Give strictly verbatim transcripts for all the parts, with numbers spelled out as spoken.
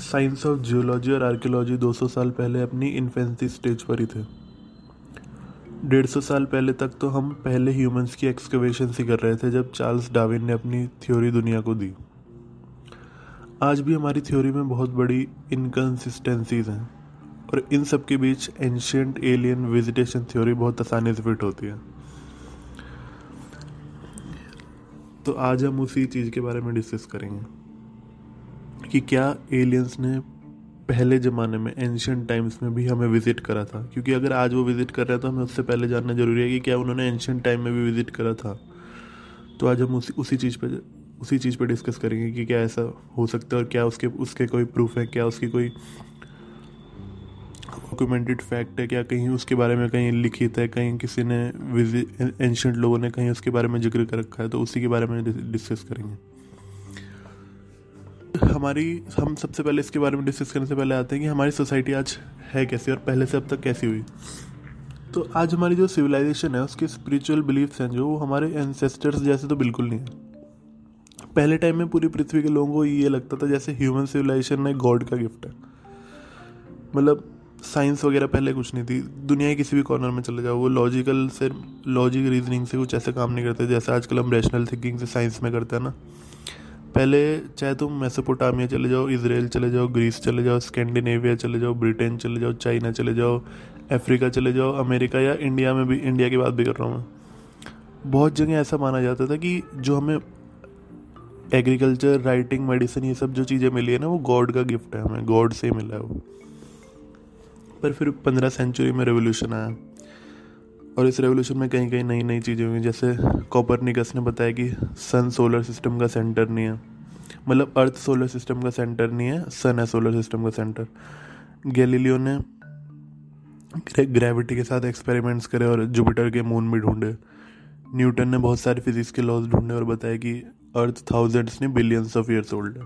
Science of geology और archaeology दो सौ साल पहले अपनी इन्फेंसी स्टेज पर ही थे। डेढ़ सौ साल पहले तक तो हम पहले ह्यूमंस की एक्सकवेशन ही कर रहे थे जब चार्ल्स डार्विन ने अपनी थ्योरी दुनिया को दी। आज भी हमारी थ्योरी में बहुत बड़ी इनकन्सिस्टेंसीज हैं और इन सब के बीच एंशिएंट एलियन विजिटेशन थ्योरी बहुत आसानी से फिट होती है। तो आज हम उसी चीज़ के बारे में डिस्कस करेंगे कि क्या एलियंस ने पहले ज़माने में एंशिएंट टाइम्स में भी हमें विज़िट करा था, क्योंकि अगर आज वो विज़िट कर रहा है तो हमें उससे पहले जानना ज़रूरी है कि क्या उन्होंने एंशिएंट टाइम में भी विज़िट करा था। तो आज हम उसी उसी चीज़ पे उसी चीज़ पे डिस्कस करेंगे कि क्या ऐसा हो सकता है और क्या उसके उसके कोई प्रूफ है, क्या उसकी कोई डॉक्यूमेंटेड फैक्ट है, क्या कहीं उसके बारे में कहीं लिखित है, कहीं किसी ने एंशिएंट लोगों ने कहीं उसके बारे में जिक्र कर रखा है। तो उसी के बारे में डिस्कस करेंगे। हमारी हम सबसे पहले इसके बारे में डिस्कस करने से पहले आते हैं कि हमारी सोसाइटी आज है कैसी और पहले से अब तक कैसी हुई। तो आज हमारी जो सिविलाइजेशन है उसके स्पिरिचुअल बिलीफ्स हैं जो, वो हमारे एंसेस्टर्स जैसे तो बिल्कुल नहीं है। पहले टाइम में पूरी पृथ्वी के लोगों को ये लगता था जैसे ह्यूमन सिविलाइजेशन एक गॉड का गिफ्ट है। मतलब साइंस वगैरह पहले कुछ नहीं थी। दुनिया के किसी भी कॉर्नर में चले जाओ, वो लॉजिकल से लॉजिक रीजनिंग से कुछ ऐसा काम नहीं करते जैसे आजकल हम रैशनल थिंकिंग से साइंस में करते हैं ना। पहले चाहे तुम मेसोपोटामिया चले जाओ, इजराइल चले जाओ, ग्रीस चले जाओ, स्कैंडिनेविया चले जाओ, ब्रिटेन चले जाओ, चाइना चले जाओ, अफ्रीका चले जाओ, अमेरिका या इंडिया में भी, इंडिया की बात भी कर रहा हूँ मैं, बहुत जगह ऐसा माना जाता था कि जो हमें एग्रीकल्चर, राइटिंग, मेडिसिन, ये सब जो चीज़ें मिली है ना, वो गॉड का गिफ्ट है, हमें गॉड से मिला है वो। पर फिर पंद्रह सेंचुरी में रेवोल्यूशन आया और इस रेवोल्यूशन में कहीं कहीं नई नई चीज़ें हुई, जैसे कोपरनिकस ने बताया कि सन सोलर सिस्टम का सेंटर नहीं है, मतलब अर्थ सोलर सिस्टम का सेंटर नहीं है, सन है सोलर सिस्टम का सेंटर। गैलीलियो ने ग्रेविटी के साथ एक्सपेरिमेंट्स करे और जुपिटर के मून भी ढूंढे। न्यूटन ने बहुत सारे फिजिक्स के लॉज ढूंढे और बताया कि अर्थ थाउजेंड्स नहीं बिलियंस ऑफ ईयर्स ओल्ड है।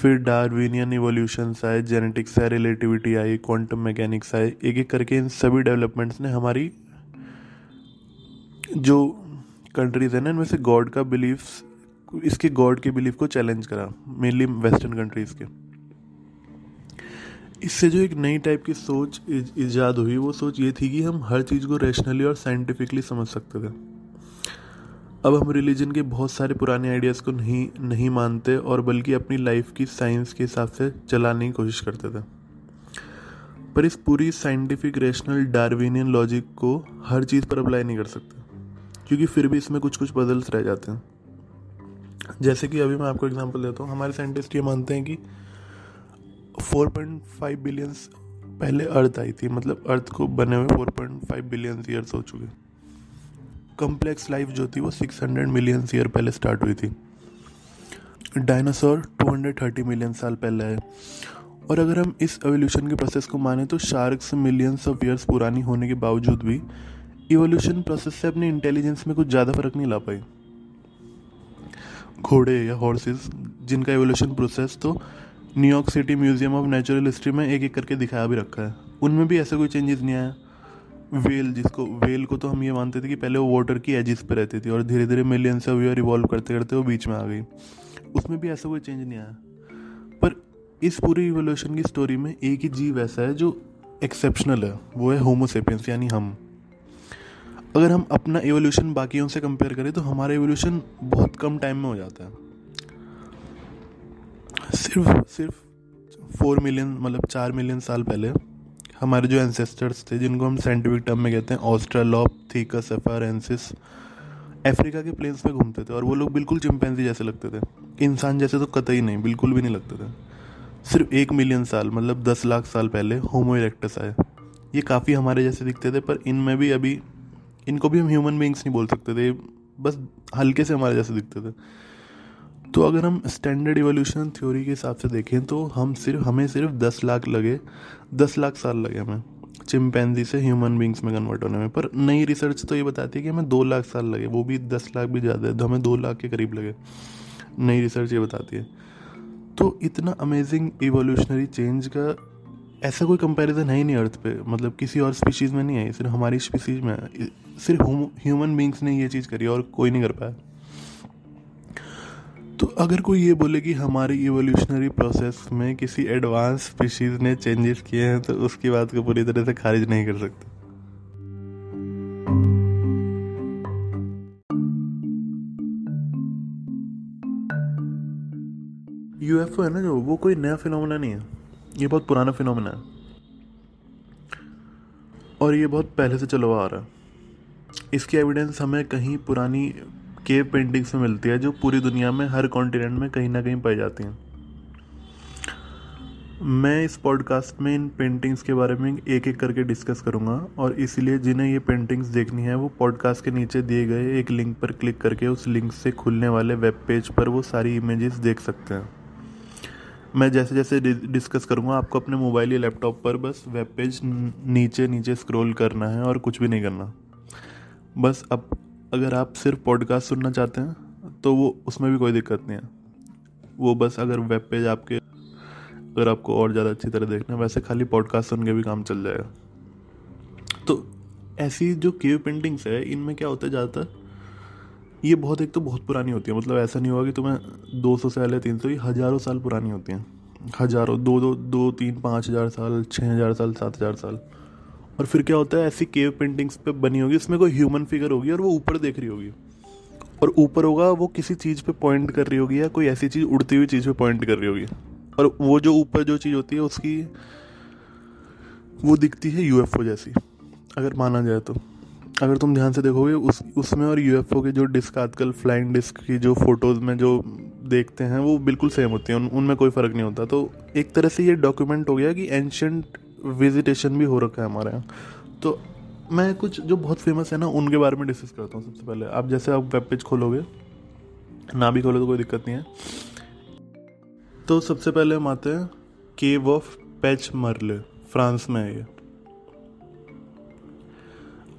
फिर डार्विनियन इवोल्यूशंस आए, जेनेटिक्स आए, रिलेटिविटी आई, क्वांटम मैकेनिक्स आए। एक एक करके इन सभी डेवलपमेंट्स ने हमारी जो कंट्रीज़ है ना, इनमें से गॉड का बिलीफ्स, इसके गॉड के बिलीफ को चैलेंज करा, मेनली वेस्टर्न कंट्रीज़ के। इससे जो एक नई टाइप की सोच ईजाद हुई, वो सोच ये थी कि हम हर चीज़ को रैशनली और साइंटिफिकली समझ सकते थे। अब हम रिलीजन के बहुत सारे पुराने आइडियाज़ को नहीं नहीं मानते और बल्कि अपनी लाइफ की साइंस के हिसाब से चलाने की कोशिश करते थे। पर इस पूरी साइंटिफिक रैशनल डार्विनियन लॉजिक को हर चीज़ पर अप्लाई नहीं कर सकते, क्योंकि फिर भी इसमें कुछ कुछ पजल्स रह जाते हैं। जैसे कि अभी मैं आपको एग्जांपल देता हूँ, हमारे साइंटिस्ट ये मानते हैं कि चार पॉइंट पाँच बिलियन पहले अर्थ आई थी, मतलब अर्थ को बने हुए चार पॉइंट पाँच बिलियन ईयर्स हो चुके। कॉम्प्लेक्स लाइफ जो थी वो छह सौ मिलियन ईयर पहले स्टार्ट हुई थी। डायनासोर दो सौ तीस मिलियन साल पहले आए। और अगर हम इस एवोल्यूशन के प्रोसेस को माने तो शार्क्स मिलियंस ऑफ ईयर्स पुरानी होने के बावजूद भी इवोल्यूशन प्रोसेस से अपनी इंटेलिजेंस में कुछ ज़्यादा फर्क नहीं ला पाई। घोड़े या हॉर्सेस जिनका एवोल्यूशन प्रोसेस तो New York city museum of natural history में एक एक करके दिखाया भी रखा है, उनमें भी ऐसा कोई चेंजेस नहीं आया। वेल जिसको वेल को तो हम ये मानते थे कि पहले वो वाटर की एजिस पर रहती थी और धीरे धीरे मिलियंस ऑफ ईयर इवॉल्व करते करते वो बीच में आ गई, उसमें भी ऐसा कोई चेंज नहीं आया। पर इस पूरी इवोल्यूशन की स्टोरी में एक ही जीव ऐसा है जो एक्सेप्शनल है, वो है होमो सेपियंस यानी हम। अगर हम अपना एवोल्यूशन बाकियों से कंपेयर करें तो हमारा एवोल्यूशन बहुत कम टाइम में हो जाता है। सिर्फ सिर्फ फोर मिलियन मतलब चार मिलियन साल पहले हमारे जो एंसेस्टर्स थे, जिनको हम साइंटिफिक टर्म में कहते हैं ऑस्ट्रालोपिथेकस एफारेंसिस, अफ्रीका के प्लेन्स में घूमते थे और वो लोग बिल्कुल चिंपैंजी जैसे लगते थे, इंसान जैसे तो कतई नहीं, बिल्कुल भी नहीं लगते थे। सिर्फ एक मिलियन साल मतलब दस लाख साल पहले होमो इरेक्टस आए। ये काफ़ी हमारे जैसे दिखते थे, पर इनमें भी अभी इनको भी हम ह्यूमन बीइंग्स नहीं बोल सकते थे, बस हल्के से हमारे जैसे दिखते थे। तो अगर हम स्टैंडर्ड इवोल्यूशन थ्योरी के हिसाब से देखें तो हम सिर्फ हमें सिर्फ दस लाख लगे दस लाख साल लगे हमें चिंपैंजी से ह्यूमन बीइंग्स में कन्वर्ट होने में। पर नई रिसर्च तो ये बताती है कि हमें दो लाख साल लगे, वो भी दस लाख भी ज़्यादा है, तो हमें दो लाख के करीब लगे, नई रिसर्च ये बताती है। तो इतना अमेजिंग इवोल्यूशनरी चेंज का ऐसा कोई कंपैरिजन है ही नहीं अर्थ पे, मतलब किसी और स्पीशीज़ में नहीं है, सिर्फ हमारी स्पीशीज़ में है। सिर्फ ह्यूमन बींग्स ने ये चीज़ करी और कोई नहीं कर पाया। तो अगर कोई ये बोले कि हमारे इवोल्यूशनरी प्रोसेस में किसी एडवांस स्पीशीज़ ने चेंजेस किए हैं, तो उसकी बात को पूरी तरह से खारिज नहीं कर सकते। यूएफओ है ना जो, वो कोई नया फिनोमेना नहीं है, ये बहुत पुराना फिनोमेना है और ये बहुत पहले से चला आ रहा है। इसकी एविडेंस हमें कहीं पुरानी केव पेंटिंग से मिलती है जो पूरी दुनिया में हर कॉन्टिनेंट में कहीं ना कहीं पाई जाती हैं। मैं इस पॉडकास्ट में इन पेंटिंग्स के बारे में एक एक करके डिस्कस करूँगा और इसलिए जिन्हें ये पेंटिंग्स देखनी है वो पॉडकास्ट के नीचे दिए गए एक लिंक पर क्लिक करके उस लिंक से खुलने वाले वेब पेज पर वो सारी इमेजेस देख सकते हैं। मैं जैसे जैसे डिस्कस करूँगा आपको अपने मोबाइल या लैपटॉप पर बस वेब पेज नीचे नीचे स्क्रॉल करना है और कुछ भी नहीं करना। बस अब अगर आप सिर्फ पॉडकास्ट सुनना चाहते हैं तो वो उसमें भी कोई दिक्कत नहीं है, वो बस अगर वेब पेज आपके अगर आपको और ज़्यादा अच्छी तरह देखना है, वैसे खाली पॉडकास्ट सुन के भी काम चल जाएगा। तो ऐसी जो केव पेंटिंग्स है इनमें क्या होता है ज़्यादातर, ये बहुत एक तो बहुत पुरानी होती है, मतलब ऐसा नहीं होगा कि तुम्हें दो सौ से पहले तीन सौ, ये हज़ारों साल पुरानी होती हैं, हज़ारों दो दो दो तीन पाँच हज़ार साल, छः हज़ार साल, सात हज़ार साल। और फिर क्या होता है, ऐसी केव पेंटिंग्स पे बनी होगी, इसमें कोई ह्यूमन फिगर होगी और वो ऊपर देख रही होगी और ऊपर होगा वो किसी चीज़ पे पॉइंट कर रही होगी या कोई ऐसी चीज़ उड़ती हुई चीज़ पे पॉइंट कर रही होगी और वो जो ऊपर जो चीज़ होती है उसकी वो दिखती है यूएफओ जैसी अगर माना जाए तो। अगर तुम ध्यान से देखोगे उस उसमें और यूएफओ के जो डिस्क आजकल फ्लाइंग डिस्क की जो फ़ोटोज़ में जो देखते हैं वो बिल्कुल सेम होती हैं, उन उनमें कोई फ़र्क नहीं होता। तो एक तरह से ये डॉक्यूमेंट हो गया कि एंशंट विजिटेशन भी हो रखा है हमारे यहाँ। तो मैं कुछ जो बहुत फेमस है ना उनके बारे में डिस्कस करता हूँ। सबसे पहले आप जैसे आप वेब पेज खोलोगे, ना भी खोलो तो कोई दिक्कत नहीं है। तो सबसे पहले हम आते हैं cave of Pech Merle, France में है ये।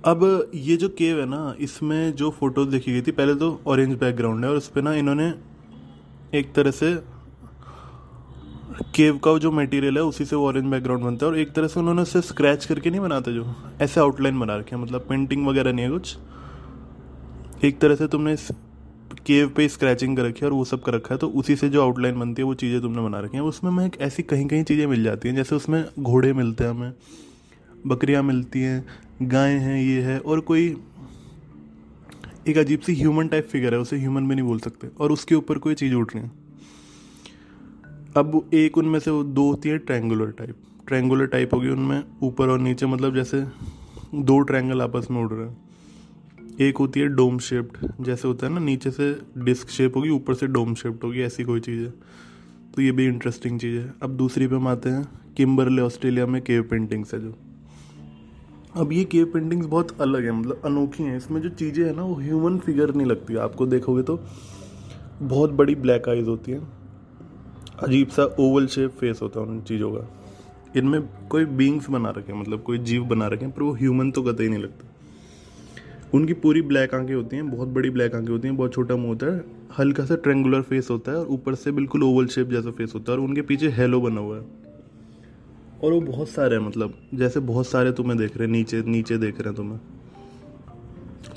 अब ये जो केव है ना इसमें जो फ़ोटोज़ देखी गई थी, पहले तो ऑरेंज बैकग्राउंड है और उस पर ना इन्होंने एक तरह से केव का जो मटेरियल है उसी से वो ऑरेंज बैकग्राउंड बनता है और एक तरह से उन्होंने उसे स्क्रैच करके नहीं बनाते, जो ऐसे आउटलाइन बना रखे हैं, मतलब पेंटिंग वगैरह नहीं है कुछ, एक तरह से तुमने इस केव पे स्क्रैचिंग कर रखी है और वो सब कर रखा है तो उसी से जो आउटलाइन बनती है वो चीज़ें तुमने बना रखी हैं। उसमें मैं ऐसी कहीं कहीं चीज़ें मिल जाती हैं, जैसे उसमें घोड़े मिलते हैं हमें, बकरियाँ मिलती हैं, गायें हैं, ये है और कोई एक अजीब सी ह्यूमन टाइप फिगर है, उसे ह्यूमन भी नहीं बोल सकते और उसके ऊपर कोई चीज़ उठ रही है। अब एक उनमें से दो होती है ट्रायंगुलर टाइप, ट्रायंगुलर टाइप होगी उनमें ऊपर और नीचे, मतलब जैसे दो ट्रायंगल आपस में उड़ रहे हैं। एक होती है डोम शेप्ड, जैसे होता है ना नीचे से डिस्क शेप होगी ऊपर से डोम शेप्ड होगी, ऐसी कोई चीज़ है, तो ये भी इंटरेस्टिंग चीज़ है। अब दूसरी पे हम आते हैं किम्बरले, ऑस्ट्रेलिया में केव पेंटिंग्स है जो। अब ये केव पेंटिंग्स बहुत अलग है, मतलब अनोखी हैं, इसमें जो चीज़ें हैं ना वो ह्यूमन फिगर नहीं लगती, आपको देखोगे तो बहुत बड़ी ब्लैक आइज होती हैं, अजीब सा ओवल शेप फेस होता है उन चीज़ों का, इनमें कोई बींग्स बना रखे हैं, मतलब कोई जीव बना रखे हैं पर वो ह्यूमन तो कतई नहीं लगता। उनकी पूरी ब्लैक आँखें होती हैं, बहुत बड़ी ब्लैक आँखें होती हैं, बहुत छोटा मुँह होता है, हल्का सा ट्रेंगुलर फेस होता है और ऊपर से बिल्कुल ओवल शेप जैसा फेस होता है और उनके पीछे हेलो बना हुआ है और वो बहुत सारे हैं, मतलब जैसे बहुत सारे तुम्हें देख रहे हैं, नीचे नीचे देख रहे हैं तुम्हें,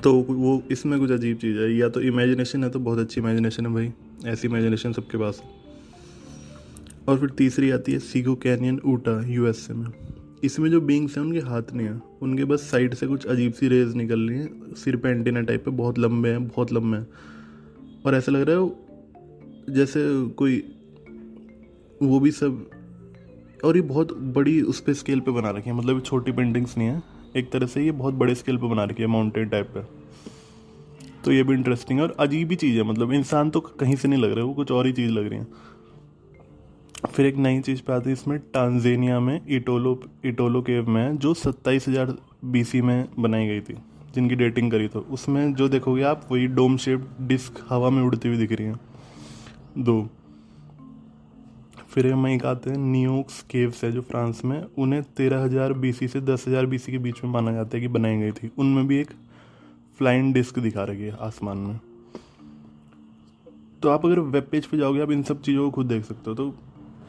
तो वो इसमें कुछ अजीब चीज़ है। या तो इमेजिनेशन है, तो बहुत अच्छी इमेजिनेशन है भाई, ऐसी इमेजिनेशन सबके पास है। और फिर तीसरी आती है सीगो कैनियन, ऊटा, यूएसए में। इसमें जो बींग्स हैं उनके हाथ नहीं हैं, उनके बस साइड से कुछ अजीब सी रेज निकल रही हैं, सिर पे एंटीना टाइप पे, बहुत लंबे हैं बहुत लंबे हैं और ऐसा लग रहा है जैसे कोई वो भी सब, और ये बहुत बड़ी उस पर स्केल पे बना रखी है, मतलब छोटी पेंटिंग्स नहीं है, एक तरह से ये बहुत बड़े स्केल पे बना रखी है, माउंटेन टाइप पे, तो ये भी इंटरेस्टिंग है और अजीब ही चीज़ है, मतलब इंसान तो कहीं से नहीं लग रहे, वो कुछ और ही चीज़ लग रही है। फिर एक नई चीज़ पे आती है इसमें, टांजेनिया में इटोलो इटोलो केव में, जो सत्ताईस हज़ार बीसी में बनाई गई थी, जिनकी डेटिंग करी, तो उसमें जो देखोगे आप वही डोम शेप डिस्क हवा में उड़ती हुई दिख रही हैं दो। फिर हम एक आते हैं नियोक्स केव्स है जो फ्रांस में, उन्हें तेरह हज़ार बीसी से दस हज़ार बीसी के बीच में माना जाता है कि बनाई गई थी, उनमें भी एक फ्लाइंग डिस्क दिखा रखी है आसमान में। तो आप अगर वेब पेज पे जाओगे आप इन सब चीज़ों को खुद देख सकते हो। तो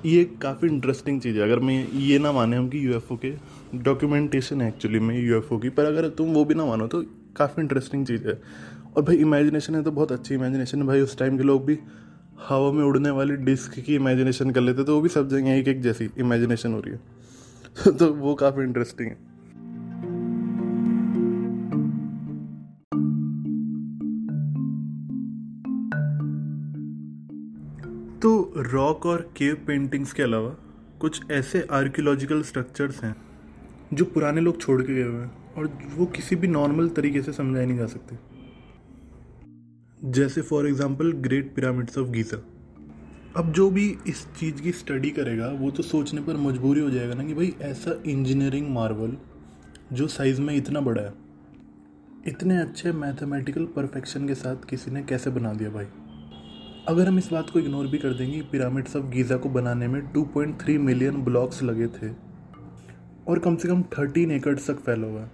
ये काफ़ी इंटरेस्टिंग चीज़ है। अगर मैं ये ना माने हम कि यूएफओ के डॉक्यूमेंटेशन है एक्चुअली में यूएफओ की, पर अगर तुम वो भी ना मानो तो काफ़ी इंटरेस्टिंग चीज़ है। और भाई इमेजिनेशन है तो बहुत अच्छी इमेजिनेशन है भाई। उस टाइम के लोग भी हवा में उड़ने वाली डिस्क की इमेजिनेशन कर लेते, तो वो भी सब जगह एक एक जैसी इमेजिनेशन हो रही है तो वो काफ़ी इंटरेस्टिंग है। तो रॉक और केव पेंटिंग्स के अलावा कुछ ऐसे आर्कियोलॉजिकल स्ट्रक्चर्स हैं जो पुराने लोग छोड़ के गए हुए हैं और वो किसी भी नॉर्मल तरीके से समझाए नहीं जा सकते। जैसे for example great pyramids of Giza. अब जो भी इस चीज़ की स्टडी करेगा वो तो सोचने पर मजबूरी हो जाएगा ना कि भाई ऐसा इंजीनियरिंग मार्वल जो साइज़ में इतना बड़ा है, इतने अच्छे मैथमेटिकल परफेक्शन के साथ किसी ने कैसे बना दिया भाई। अगर हम इस बात को इग्नोर भी कर देंगे पिरामिड्स ऑफ गीज़ा को बनाने में दो पॉइंट तीन मिलियन ब्लॉक्स लगे थे और कम से कम तेरह एकड़ तक फैला हुआ है।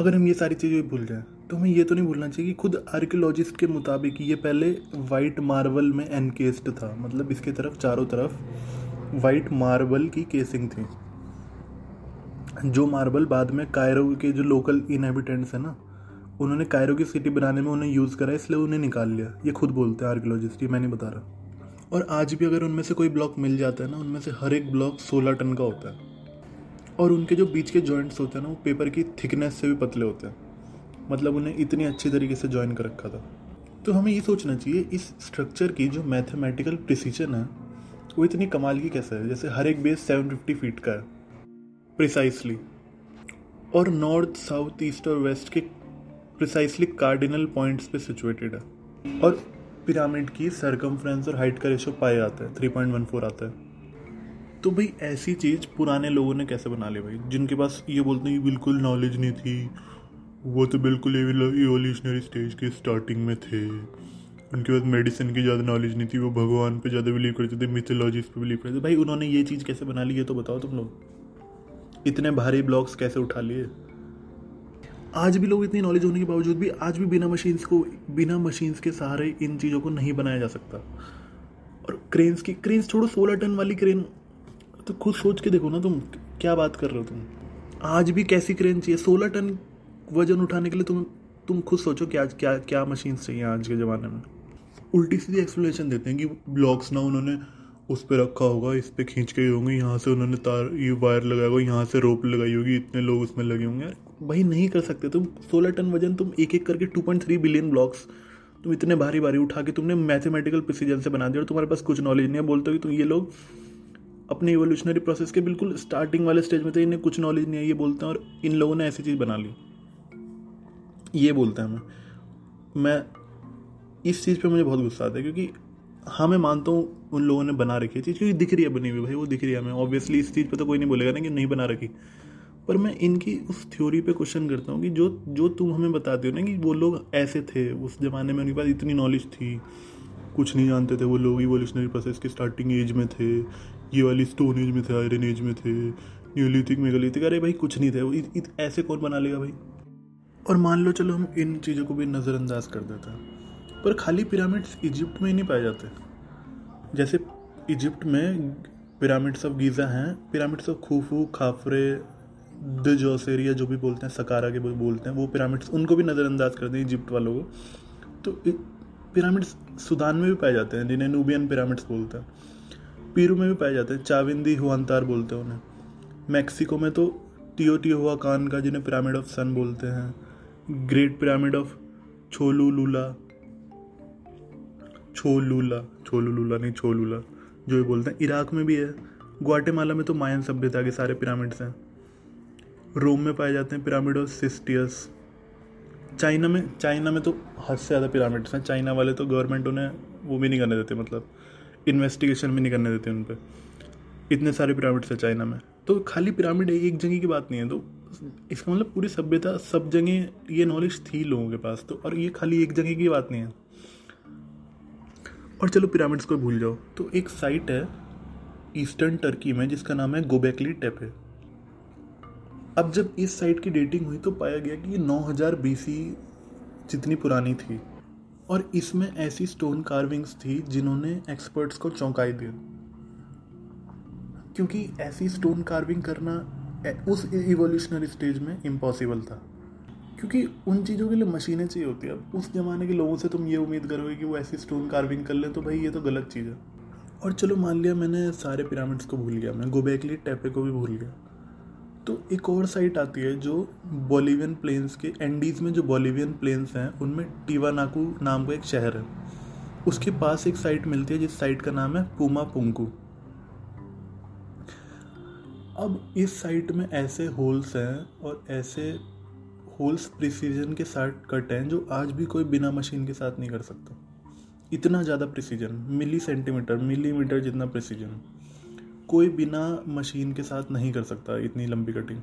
अगर हम ये सारी चीज़ें भूल जाएं तो हमें ये तो नहीं भूलना चाहिए कि खुद आर्कियोलॉजिस्ट के मुताबिक ये पहले वाइट मार्बल में एनकेस्ड था, मतलब इसके तरफ चारों तरफ वाइट मार्बल की केसिंग थी, जो मार्बल बाद में कायरो के जो लोकल इनहेबिटेंट्स हैं ना, उन्होंने कायरो की सिटी बनाने में उन्हें यूज़ करा, इसलिए उन्हें निकाल लिया। ये खुद बोलते हैं आर्कियोलॉजिस्ट, ये मैं नहीं बता रहा। और आज भी अगर उनमें से कोई ब्लॉक मिल जाता है ना, उनमें से हर एक ब्लॉक सोलह टन का होता है और उनके जो बीच के जॉइंट्स होते हैं ना, वो पेपर की थिकनेस से भी पतले होते हैं, मतलब उन्हें इतनी अच्छी तरीके से जॉइन कर रखा था। तो हमें ये सोचना चाहिए इस स्ट्रक्चर की जो मैथमेटिकल प्रिसीजन है वो इतनी कमाल की कैसे है। जैसे हर एक बेस सात सौ पचास फीट का है प्रिसाइसली, और नॉर्थ साउथ ईस्ट और वेस्ट के प्रिसाइसली कार्डिनल पॉइंट्स पे सिचुएटेड है। और पिरामिड की सरकमफ्रेंस और हाइट का रेशो पाए आता है तीन पॉइंट एक चार आता है। तो भाई ऐसी चीज़ पुराने लोगों ने कैसे बना ली भाई, जिनके पास ये बोलते हैं बिल्कुल नॉलेज नहीं थी, वो तो बिल्कुल एवोल्यूशनरी स्टेज के स्टार्टिंग में थे, उनके पास मेडिसिन की ज़्यादा नॉलेज नहीं थी, वो भगवान पे ज़्यादा बिलीव करते थे, मिथोलॉजीज पे बिलीव करते थे। भाई उन्होंने ये चीज़ कैसे बना ली है तो बताओ तुम लोग, इतने भारी ब्लॉक्स कैसे उठा लिए। आज भी लोग इतनी नॉलेज होने के बावजूद भी आज भी बिना मशीन्स को बिना मशीन्स के सहारे इन चीज़ों को नहीं बनाया जा सकता। और क्रेन्स की क्रेन्स छोड़ो, सोलह टन वाली क्रेन तो खुद सोच के देखो ना तुम, क्या बात कर रहे हो तुम। आज भी कैसी क्रेन चाहिए सोलह टन वजन उठाने के लिए, तुम तुम खुद सोचो क्या क्या क्या मशीन्स चाहिए आज के ज़माने में। उल्टी सीधी एक्सप्लेनेशन देते हैं कि ब्लॉक्स ना उन्होंने उस पर रखा होगा, इस पर खींच के होंगे, यहाँ से उन्होंने तार ये वायर लगाया होगा, यहाँ से रोप लगाई होगी, इतने लोग उसमें लगे होंगे। भाई नहीं कर सकते तुम सोलह टन वजन, तुम एक एक करके दो पॉइंट तीन बिलियन ब्लॉक्स तुम इतने भारी भारी उठा के तुमने मैथमेटिकल प्रिसीजन से बना दिया और तुम्हारे पास कुछ नॉलेज नहीं है। बोलते हो कि तुम ये लोग अपने इवोल्यूशनरी प्रोसेस के बिल्कुल स्टार्टिंग वाले स्टेज में थे, इन्हें कुछ नॉलेज नहीं है ये बोलते हैं, और इन लोगों ने ऐसी चीज़ बना ली ये बोलते हैं। मैं मैं इस चीज़ पर मुझे बहुत गुस्सा आता है, क्योंकि हाँ मैं मानता हूँ उन लोगों ने बना रखी है चीज़, क्योंकि दिख रही है बनी हुई भाई, वो दिख रही है हमें ऑब्वियसली। इस चीज़ पर तो कोई नहीं बोलेगा ना कि नहीं बना रखी, पर मैं इनकी उस थ्योरी पे क्वेश्चन करता हूँ कि जो जो तुम हमें बताते हो ना कि वो लोग ऐसे थे उस ज़माने में, उनके पास इतनी नॉलेज थी, कुछ नहीं जानते थे वो लोग, इवोल्यूशनरी प्रोसेस के स्टार्टिंग एज में थे, ये वाली स्टोन एज में थे, आयरन एज में थे, न्यूलिथिक मेगालिथिक, अरे भाई कुछ नहीं थे, इत, इत, ऐसे कौन बना लेगा भाई। और मान लो चलो हम इन चीज़ों को भी नज़रअंदाज कर देते हैं, पर खाली पिरामिड्स इजिप्ट में ही नहीं पाए जाते। जैसे इजिप्ट में पिरामिड्स ऑफ गीज़ा हैं, pyramids of Khufu, Khafre, the जोसेरिया जो भी बोलते हैं, सकारा के बोलते हैं, वो पिरामिड्स उनको भी नज़रअंदाज कर दें इजिप्ट वालों को। तो पिरामिड्स सुदान में भी पाए जाते हैं, जिन्हें नूबियन पिरामिड्स बोलते हैं, पेरू में भी पाए जाते हैं, चाविंदी हुआंतार बोलते हैं उन्हें, मैक्सिको में तो टियोटिहुआकान का जिन्हें पिरामिड ऑफ सन बोलते हैं, great pyramid of Cholula Cholula Cholula नहीं छोलूला जो भी बोलते हैं, इराक में भी है, ग्वाटेमाला में तो मायन सभ्यता के सारे पिरामिड्स हैं, रोम में पाए जाते हैं पिरामिड ऑफ सिस्टियस, चाइना में चाइना में तो हद से ज़्यादा पिरामिड्स हैं। चाइना वाले तो गवर्नमेंट उन्हें वो भी नहीं करने देते, मतलब इन्वेस्टिगेशन भी नहीं करने देते उन पर, इतने सारे पिरामिड्स हैं चाइना में। तो खाली पिरामिड एक जगह की बात नहीं है, तो इसका मतलब पूरी सभ्यता सब जगह ये नॉलेज थी लोगों के पास, तो और ये खाली एक जगह की बात नहीं है। और चलो पिरामिड्स को भूल जाओ, तो एक साइट है ईस्टर्न टर्की में जिसका नाम है गोबेकली टेपे। अब जब इस साइट की डेटिंग हुई तो पाया गया कि ये नौ हज़ार बीसी जितनी पुरानी थी और इसमें ऐसी स्टोन कार्विंग्स थी जिन्होंने एक्सपर्ट्स को चौंकाई दिया। क्योंकि ऐसी स्टोन कार्विंग करना उस इवोल्यूशनरी स्टेज में इम्पॉसिबल था, क्योंकि उन चीज़ों के लिए मशीनें चाहिए होती है। अब उस ज़माने के लोगों से तुम ये उम्मीद करोगे कि वो ऐसी स्टोन कार्विंग कर ले, तो भाई ये तो गलत चीज़ है। और चलो मान लिया मैंने सारे पिरामिड्स को भूल गया, मैं गोबेकली टेपे को भी भूल गया, तो एक और साइट आती है जो बोलिवियन प्लेन्स के एंडीज़ में, जो बोलिवियन प्लेन्स हैं उनमें टिवानाकू नाम का एक शहर है, उसके पास एक साइट मिलती है जिस साइट का नाम है पुमा पुंकू। अब इस साइट में ऐसे होल्स हैं और ऐसे होल्स प्रिसीजन के साथ कट हैं जो आज भी कोई बिना मशीन के साथ नहीं कर सकता, इतना ज़्यादा प्रिसीजन, मिली सेंटीमीटर मिलीमीटर जितना प्रिसीजन कोई बिना मशीन के साथ नहीं कर सकता, इतनी लंबी कटिंग।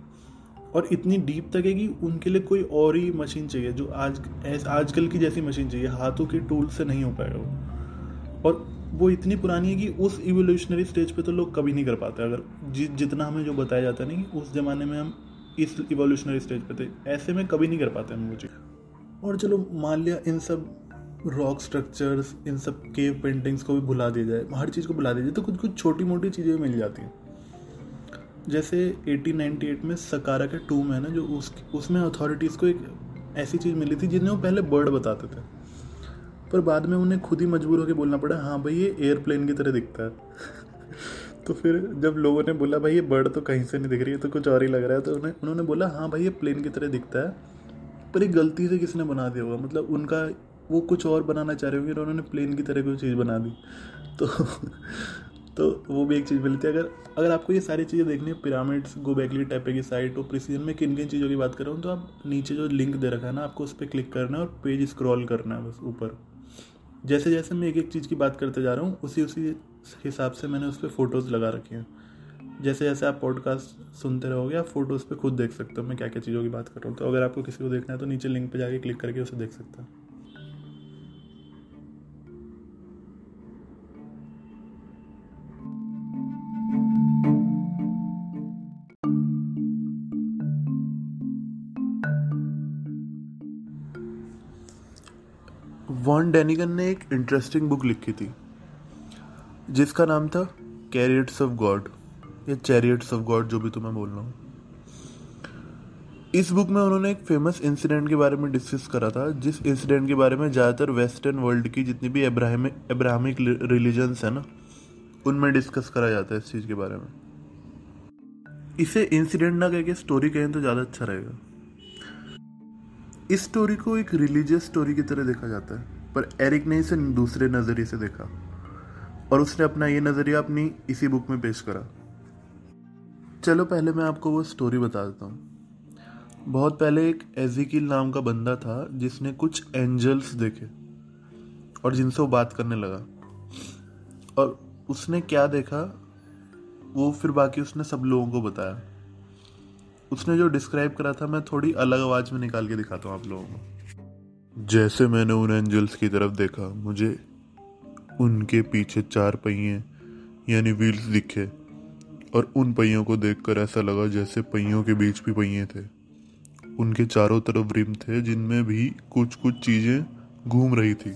और इतनी डीप तक है कि उनके लिए कोई और ही मशीन चाहिए, जो आज आजकल की जैसी मशीन चाहिए, हाथों के टूल से नहीं हो पाएगा वो। और वो इतनी पुरानी है कि उस इवोल्यूशनरी स्टेज पे तो लोग कभी नहीं कर पाते, अगर जि, जितना हमें जो बताया जाता है ना कि उस ज़माने में हम इस इवोल्यूशनरी स्टेज पे थे, ऐसे में कभी नहीं कर पाते हम वो चीज़। और चलो मान लिया इन सब रॉक स्ट्रक्चर्स, इन सब केव पेंटिंग्स को भी भुला दिया जाए, हर चीज़ को भुला दिया जाए, तो कुछ कुछ छोटी मोटी चीज़ें भी मिल जाती हैं। जैसे अठारह सौ अट्ठानवे में सकारा का टूम है ना, जो उस उसमें अथॉरिटीज़ को एक ऐसी चीज़ मिली थी जिन्हें वो पहले बर्ड बताते थे, पर बाद में उन्हें खुद ही मजबूर होकर बोलना पड़ा, हाँ भाई ये एयरप्लेन की तरह दिखता है। तो फिर जब लोगों ने बोला भाई ये बर्ड तो कहीं से नहीं दिख रही है, तो कुछ और ही लग रहा है, तो उन्हें उन्होंने बोला हाँ भाई ये प्लेन की तरह दिखता है, पर ये गलती से किसने बना दिया होगा, मतलब उनका वो कुछ और बनाना चाह रहे होंगे और उन्होंने प्लेन की तरह कोई चीज़ बना दी। तो तो वो भी एक चीज़ मिलती है। अगर अगर आपको ये सारी चीज़ें देखनी है, पिरामिड्स, गोबेकली टेपे की साइट और प्रिसीजन में किन किन चीज़ों की बात कर रहा हूँ, तो आप नीचे जो लिंक दे रखा है ना, आपको उस पर क्लिक करना है और पेज स्क्रॉल करना है बस ऊपर। जैसे जैसे मैं एक एक चीज़ की बात करते जा रहा हूँ, उसी उसी हिसाब से मैंने उस पर फ़ोटोज़ लगा रखी हैं। जैसे जैसे आप पॉडकास्ट सुनते रहोगे, आप फ़ोटोज़ पे खुद देख सकते हो मैं क्या क्या चीज़ों की बात कर रहा हूँ। तो अगर आपको किसी को देखना है तो नीचे लिंक पे जाके क्लिक करके उसे देख सकते हो। वॉन डेनिगन ने एक इंटरेस्टिंग बुक लिखी थी जिसका नाम था कैरियट्स ऑफ गॉड या चैरियट्स ऑफ गॉड, जो भी तुम्हें बोल रहा हूँ। इस बुक में उन्होंने एक फेमस इंसिडेंट के बारे में डिस्कस करा था, जिस इंसिडेंट के बारे में ज़्यादातर वेस्टर्न वर्ल्ड की जितनी भी एब्राहमिक एब्राहमिक रिलीजन्स हैं ना, उनमें डिस्कस करा जाता है इस चीज़ के बारे में। इसे इंसिडेंट ना कह के स्टोरी कहें तो ज़्यादा अच्छा रहेगा। इस स्टोरी को एक रिलीजियस स्टोरी की तरह देखा जाता है, पर एरिक ने इसे दूसरे नज़रिए से देखा और उसने अपना ये नज़रिया अपनी इसी बुक में पेश करा। चलो पहले मैं आपको वो स्टोरी बता देता हूँ। बहुत पहले एक एजीकिल नाम का बंदा था जिसने कुछ एंजल्स देखे और जिनसे वो बात करने लगा, और उसने क्या देखा वो फिर बाकी उसने सब लोगों को बताया। उसने जो डिस्क्राइब करा था मैं थोड़ी अलग आवाज़ में निकाल के दिखाता हूँ आप लोगों को। जैसे मैंने उन एंजल्स की तरफ देखा, मुझे उनके पीछे चार पहिए यानी व्हील्स दिखे, और उन पहियों को देखकर ऐसा लगा जैसे पहियों के बीच भी पहिए थे। उनके चारों तरफ रिम थे जिनमें भी कुछ कुछ चीज़ें घूम रही थी।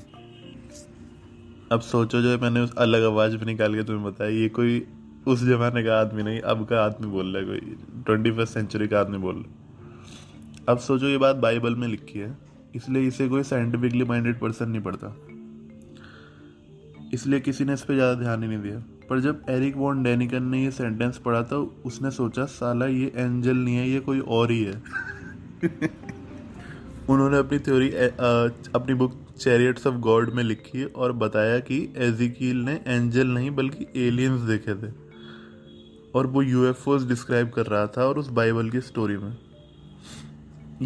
अब सोचो, जो मैंने उस अलग आवाज़ में निकाल के तुम्हें बताया, ये कोई उस जमाने का आदमी नहीं, अब का आदमी बोल रहा है, कोई ट्वेंटी फर्स्ट सेंचुरी का आदमी बोल रहा। अब सोचो ये बात बाइबल में लिखी है, इसलिए इसे कोई साइंटिफिकली माइंडेड पर्सन नहीं पढ़ता, इसलिए किसी ने इस पर ज़्यादा ध्यान ही नहीं दिया। पर जब एरिक वॉन डेनिगन ने ये सेंटेंस पढ़ा तो उसने सोचा साला ये एंजल नहीं है, ये कोई और ही है। उन्होंने अपनी थ्योरी अपनी बुक चैरियट्स ऑफ गॉड में लिखी और बताया कि एजीकिल ने एंजल नहीं बल्कि एलियंस देखे थे, और वो यूएफओज डिस्क्राइब कर रहा था और उस बाइबल की स्टोरी में।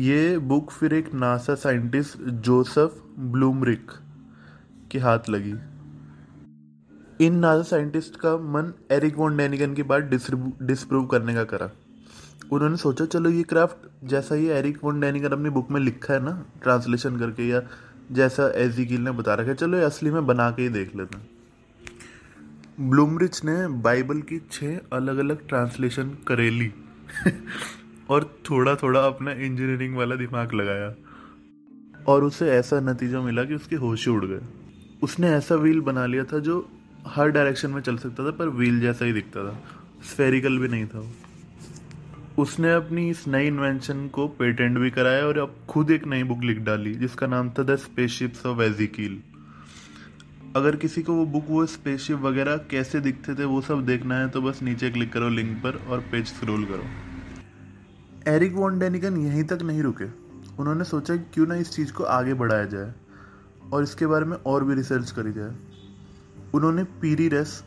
ये बुक फिर एक नासा साइंटिस्ट जोसेफ ब्लूमरिक के हाथ लगी। इन नासा साइंटिस्ट का मन एरिक वॉन डेनिगन की बात डिसप्रूव करने का करा। उन्होंने सोचा चलो ये क्राफ्ट जैसा ये एरिक वॉन डेनिगन अपनी बुक में लिखा है ना, ट्रांसलेशन करके या जैसा एजीकिल ने बता रखा है, चलो ये असली में बना के ही देख लेते हैं। ब्लूमरिच ने बाइबल की छः अलग अलग ट्रांसलेशन करेली और थोड़ा थोड़ा अपना इंजीनियरिंग वाला दिमाग लगाया, और उसे ऐसा नतीजा मिला कि उसके होश उड़ गए। उसने ऐसा व्हील बना लिया था जो हर डायरेक्शन में चल सकता था, पर व्हील जैसा ही दिखता था। स्फेरिकल भी नहीं था वो। उसने अपनी इस नई इन्वेंशन को पेटेंट भी कराया और अब खुद एक नई बुक लिख डाली जिसका नाम था द स्पेसशिप्स ऑफ एजीकिल। अगर किसी को वो बुक वो स्पेसशिप वगैरह कैसे दिखते थे वो सब देखना है तो बस नीचे क्लिक करो लिंक पर और पेज स्क्रॉल करो। एरिक वॉन डेनिकन यहीं तक नहीं रुके, उन्होंने सोचा क्यों ना इस चीज़ को आगे बढ़ाया जाए और इसके बारे में और भी रिसर्च करी जाए। उन्होंने पीरी रेस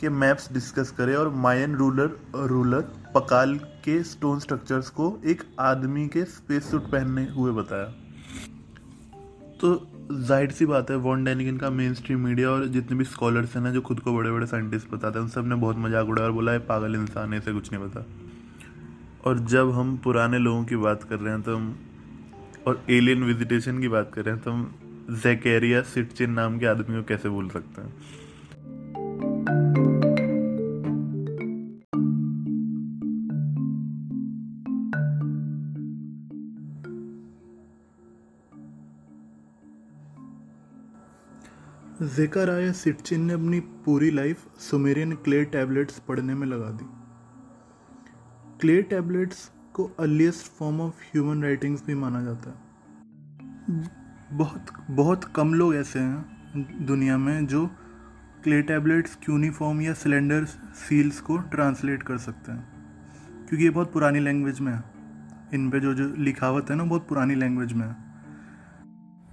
के मैप्स डिस्कस करे और मायन रूलर रूलर पकाल के स्टोन स्ट्रक्चर्स को एक आदमी के स्पेस सूट पहने हुए बताया। तो जाहिर सी बात है वॉन डेनिकन का मेन स्ट्रीम मीडिया और जितने भी स्कॉलर्स हैं ना जो खुद को बड़े बड़े साइंटिस्ट बताते हैं उन सब ने बहुत मजाक उड़ाया और बोला है पागल इंसान है इसे कुछ नहीं पता। और जब हम पुराने लोगों की बात कर रहे हैं तो हम और एलियन विजिटेशन की बात कर रहे हैं तो हम ज़ेकेरिया सिटचिन नाम के आदमी को कैसे भूल सकते हैं। ज़ेकेरिया सिटचिन ने अपनी पूरी लाइफ सुमेरियन क्ले टैबलेट्स पढ़ने में लगा दी। क्ले टैबलेट्स को earliest form of human writings भी माना जाता है। बहुत बहुत कम लोग ऐसे हैं दुनिया में जो क्ले टैबलेट्स क्यूनिफॉर्म या सिलेंडर सील्स को ट्रांसलेट कर सकते हैं क्योंकि ये बहुत पुरानी लैंग्वेज में है। इन पे जो जो लिखावट है ना बहुत पुरानी लैंग्वेज में है।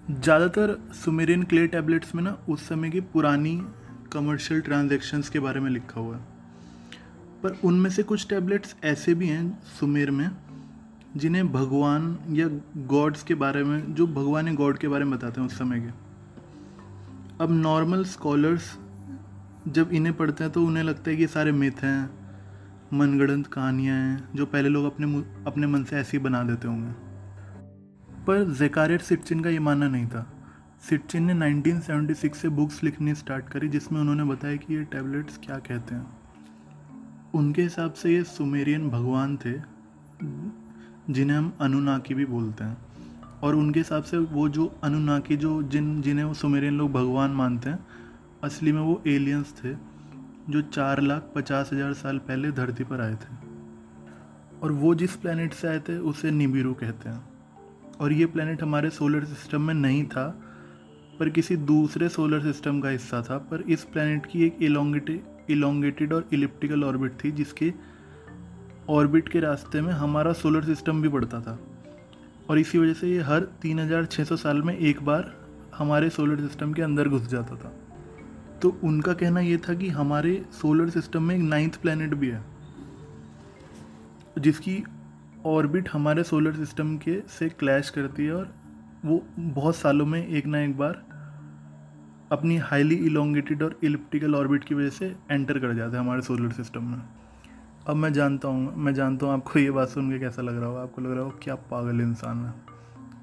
ज़्यादातर सुमेरियन क्ले टैबलेट्स में ना उस समय की पुरानी कमर्शियल ट्रांजैक्शंस के बारे में लिखा हुआ है, पर उनमें से कुछ टैबलेट्स ऐसे भी हैं सुमेर में जिन्हें भगवान या गॉड्स के बारे में जो भगवान या गॉड के बारे में बताते हैं उस समय के। अब नॉर्मल स्कॉलर्स जब इन्हें पढ़ते हैं तो उन्हें लगता है कि ये सारे मिथ हैं, मनगढ़ंत कहानियाँ हैं जो पहले लोग अपने अपने मन से ऐसे ही बना देते होंगे। पर ज़ेकेरिया सिटचिन का ये मानना नहीं था। सिटचिन ने नाइनटीन सेवेंटी सिक्स से बुक्स लिखनी स्टार्ट करी जिसमें उन्होंने बताया कि ये टैबलेट्स क्या कहते हैं। उनके हिसाब से ये सुमेरियन भगवान थे जिन्हें हम अनुनाकी भी बोलते हैं, और उनके हिसाब से वो जो अनुनाकी जो जिन जिन्हें वो सुमेरियन लोग भगवान मानते हैं असली में वो एलियंस थे जो चार लाख पचास हज़ार साल पहले धरती पर आए थे और वो जिस प्लेनेट से आए थे उसे निबिरू कहते हैं। और ये प्लेनेट हमारे सोलर सिस्टम में नहीं था पर किसी दूसरे सोलर सिस्टम का हिस्सा था। पर इस प्लेनेट की एक इलोंगेटेड इलोंगेटेड और इलिप्टिकल ऑर्बिट थी जिसके ऑर्बिट के रास्ते में हमारा सोलर सिस्टम भी पड़ता था और इसी वजह से ये हर तीन हज़ार छह सौ साल में एक बार हमारे सोलर सिस्टम के अंदर घुस जाता था। तो उनका कहना ये था कि हमारे सोलर सिस्टम में एक नाइन्थ प्लेनेट भी है जिसकी ऑर्बिट हमारे सोलर सिस्टम के से क्लैश करती है और वो बहुत सालों में एक ना एक बार अपनी हाईली इलोंगेटेड और इलिप्टिकल ऑर्बिट की वजह से एंटर कर जाता है हमारे सोलर सिस्टम में। अब मैं जानता हूँ मैं जानता हूँ आपको ये बात सुन के कैसा लग रहा होगा। आपको लग रहा हो क्या पागल इंसान है,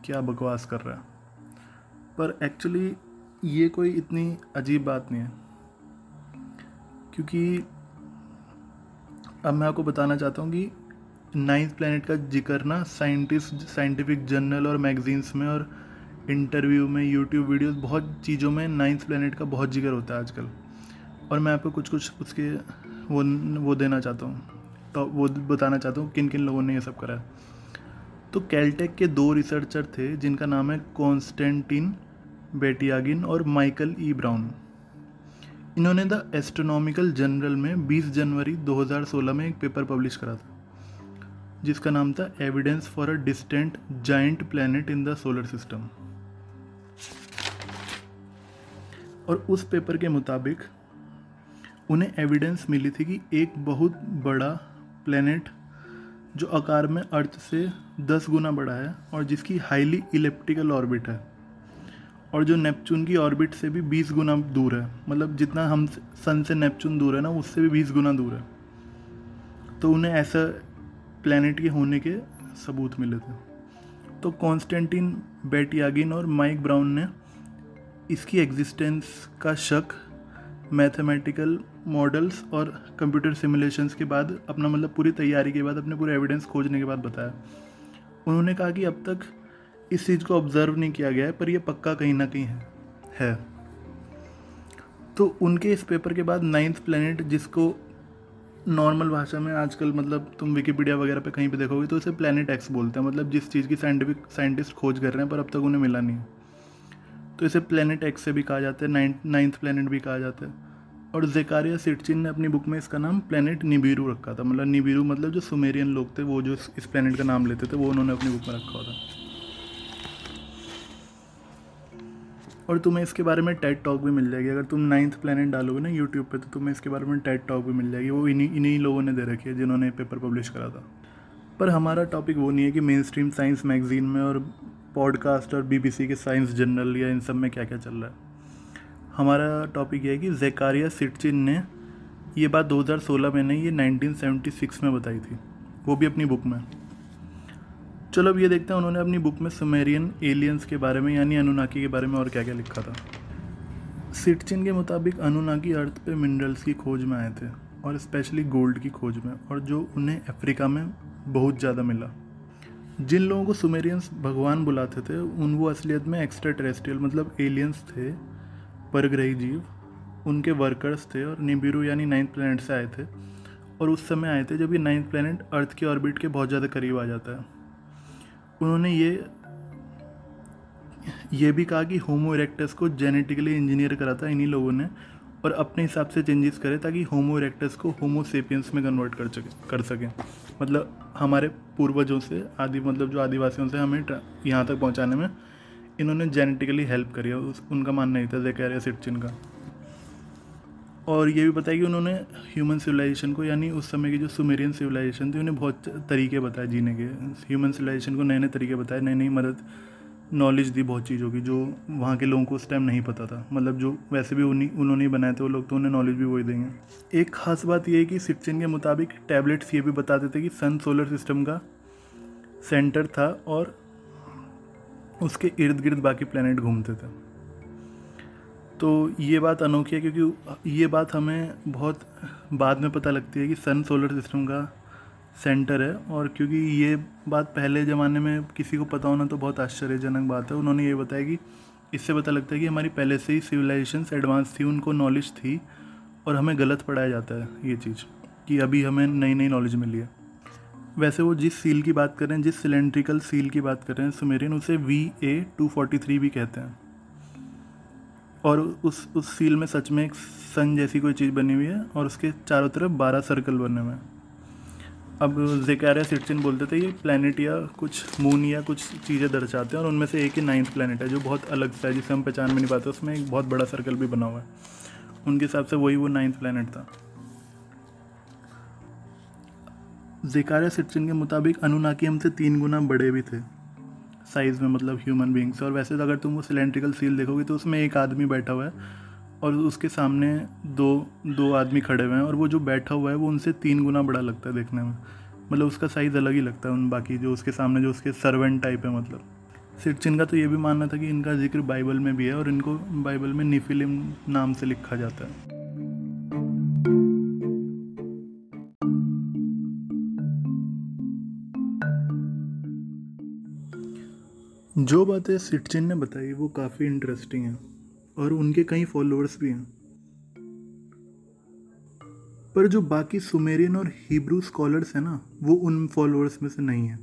क्या बकवास कर रहा है, पर एक्चुअली ये कोई इतनी अजीब बात नहीं है क्योंकि अब मैं आपको बताना चाहता हूँ कि नाइन्थ प्लेनेट का जिक्र ना साइंटिस्ट साइंटिफिक जर्नल और मैगजीन्स में और इंटरव्यू में यूट्यूब वीडियोज़ बहुत चीज़ों में नाइन्थ प्लेनेट का बहुत जिक्र होता है आजकल। और मैं आपको कुछ कुछ उसके वो वो देना चाहता हूँ तो वो बताना चाहता हूँ किन किन लोगों ने ये सब करा। तो कैलटेक के दो रिसर्चर थे जिनका नाम है कॉन्स्टेंटिन बेटियागिन और माइकल ई ब्राउन। इन्होंने द एस्ट्रोनॉमिकल जर्नल में बीस जनवरी दो हज़ार सोलह में एक पेपर पब्लिश करा था जिसका नाम था evidence for a distant giant planet in the solar system. और उस पेपर के मुताबिक उन्हें एविडेंस मिली थी कि एक बहुत बड़ा प्लेनेट जो आकार में अर्थ से दस गुना बड़ा है और जिसकी हाईली इलिप्टिकल ऑर्बिट है और जो नेपच्यून की ऑर्बिट से भी बीस गुना दूर है, मतलब जितना हम सन से नेपच्यून दूर है ना उससे भी बीस गुना दूर है। तो उन्हें ऐसा प्लेनेट के होने के सबूत मिले थे। तो कॉन्स्टेंटिन बेटियागिन और माइक ब्राउन ने इसकी एग्जिस्टेंस का शक मैथमेटिकल मॉडल्स और कंप्यूटर सिमुलेशंस के बाद अपना मतलब पूरी तैयारी के बाद अपने पूरे एविडेंस खोजने के बाद बताया। उन्होंने कहा कि अब तक इस चीज़ को ऑब्जर्व नहीं किया गया है पर यह पक्का कहीं ना कहीं है, है। तो उनके इस पेपर के बाद नाइन्थ प्लेनेट जिसको नॉर्मल भाषा में आजकल मतलब तुम विकीपीडिया वगैरह पे कहीं पे देखोगे तो उसे प्लैनेट एक्स बोलते हैं, मतलब जिस चीज़ की साइंटिफिक साइंटिस्ट खोज कर रहे हैं पर अब तक उन्हें मिला नहीं है, तो इसे प्लैनेट एक्स से भी कहा जाता है, नाइन नाइन्थ प्लैनेट भी कहा जाता है। और ज़ेकारिया सिटचिन ने अपनी बुक में इसका नाम प्लैनेट निबिरू रखा था, मतलब निबिरू मतलब जो सुमेरियन लोग थे वो जो इस प्लैनेट का नाम लेते थे वो उन्होंने अपनी बुक में रखा था। और तुम्हें इसके बारे में टेड टॉक भी मिल जाएगी, अगर तुम नाइन्थ प्लैनेट डालोगे ना यूट्यूब पे तो तुम्हें इसके बारे में टेड टॉक भी मिल जाएगी, वो इन्हीं इन्हीं लोगों ने दे रखी है जिन्होंने पेपर पब्लिश करा था। पर हमारा टॉपिक वो नहीं है कि मेन स्ट्रीम साइंस मैगजीन में और पॉडकास्ट और बीबीसी के साइंस जर्नल या इन सब में क्या क्या चल रहा है। हमारा टॉपिक ये है कि ज़ेकारिया सिटचिन ने ये बात दो हज़ार सोलह में नहीं, ये नाइनटीन सेवेंटी सिक्स में बताई थी, वो भी अपनी बुक में। चलो अब ये देखते हैं उन्होंने अपनी बुक में सुमेरियन एलियंस के बारे में यानी अनुनाकी के बारे में और क्या क्या लिखा था। सिटचिन के मुताबिक अनुनाकी अर्थ पे मिनरल्स की खोज में आए थे और स्पेशली गोल्ड की खोज में, और जो उन्हें अफ्रीका में बहुत ज़्यादा मिला। जिन लोगों को सुमेरियंस भगवान बुलाते थे उन वो असलियत में एक्स्ट्रा टेरेस्ट्रियल मतलब एलियंस थे, परग्रही जीव, उनके वर्कर्स थे और निबिरू यानी नाइन्थ प्लैनेट से आए थे। और उस समय आए थे जब ये नाइन्थ प्लैनेट अर्थ के ऑर्बिट के बहुत ज़्यादा करीब आ जाता है। उन्होंने ये ये भी कहा कि होमो इरेक्टस को जेनेटिकली इंजीनियर करा था इन्हीं लोगों ने और अपने हिसाब से चेंजेस करे ताकि होमो इरेक्टस को होमो सेपियंस में कन्वर्ट कर सके कर सकें मतलब हमारे पूर्वजों से आदि मतलब जो आदिवासियों से हमें यहाँ तक पहुँचाने में इन्होंने जेनेटिकली हेल्प करी है, उनका मानना ही था ज़ेकारिया सिटचिन का। और ये भी बताया कि उन्होंने ह्यूमन सिविलाइजेशन को यानी उस समय की जो सुमेरियन सिविलाइजेशन थी उन्हें बहुत तरीके बताए जीने के, ह्यूमन सिविलाइजेशन को नए नए तरीके बताए, नई नई मदद नॉलेज दी बहुत चीज़ों की जो वहाँ के लोगों को उस टाइम नहीं पता था, मतलब जो वैसे भी उन्हीं उन्होंने ही बनाए थे वो लोग तो उन्हें नॉलेज भी वही देंगे। एक ख़ास बात यह है कि सिटचिन के मुताबिक टैबलेट्स ये भी बताते थे कि सन सोलर सिस्टम का सेंटर था और उसके इर्द गिर्द बाकी प्लैनेट घूमते थे। तो ये बात अनोखी है क्योंकि ये बात हमें बहुत बाद में पता लगती है कि सन सोलर सिस्टम का सेंटर है, और क्योंकि ये बात पहले ज़माने में किसी को पता होना तो बहुत आश्चर्यजनक बात है। उन्होंने ये बताया कि इससे पता लगता है कि हमारी पहले से ही सिविलाइजेशंस एडवांस थी, उनको नॉलेज थी और हमें गलत पढ़ाया जाता है ये चीज़ कि अभी हमें नई नई नॉलेज मिली है। वैसे वो जिस सील की बात कर रहे हैं, जिस सिलेंड्रिकल सील की बात कर रहे हैं सुमेरियन, उसे V A two forty three भी कहते हैं। और उस उस सील में सच में एक सन जैसी कोई चीज़ बनी हुई है और उसके चारों तरफ बारह सर्कल बने हुए हैं। अब ज़ेकारिया सिटचिन बोलते थे ये प्लैनेट या कुछ मून या कुछ चीज़ें दर्शाते हैं और उनमें से एक ही नाइन्थ प्लैनेट है जो बहुत अलग सा है, जिसे हम पहचान भी नहीं पाते, उसमें एक बहुत बड़ा सर्कल भी बना हुआ है। उनके हिसाब से वही वो नाइन्थ प्लैनेट था। ज़ेकारिया सिटचिन के मुताबिक अनुनाकी हमसे तीन गुना बड़े भी थे साइज़ में, मतलब ह्यूमन बींग्स। और वैसे तो अगर तुम वो सिलेंड्रिकल सील देखोगे तो उसमें एक आदमी बैठा हुआ है और उसके सामने दो दो आदमी खड़े हुए हैं, और वो जो बैठा हुआ है वो उनसे तीन गुना बड़ा लगता है देखने में, मतलब उसका साइज़ अलग ही लगता है उन बाकी जो उसके सामने जो उसके सर्वेंट टाइप है। मतलब सिटचिन का तो ये भी मानना था कि इनका जिक्र बाइबल में भी है और इनको बाइबल में निफिलिम नाम से लिखा जाता है। जो बातें सिटचिन ने बताई वो काफ़ी इंटरेस्टिंग है और उनके कई फॉलोअर्स भी हैं, पर जो बाकी सुमेरियन और हिब्रू स्कॉलर्स हैं ना वो उन फॉलोअर्स में से नहीं हैं।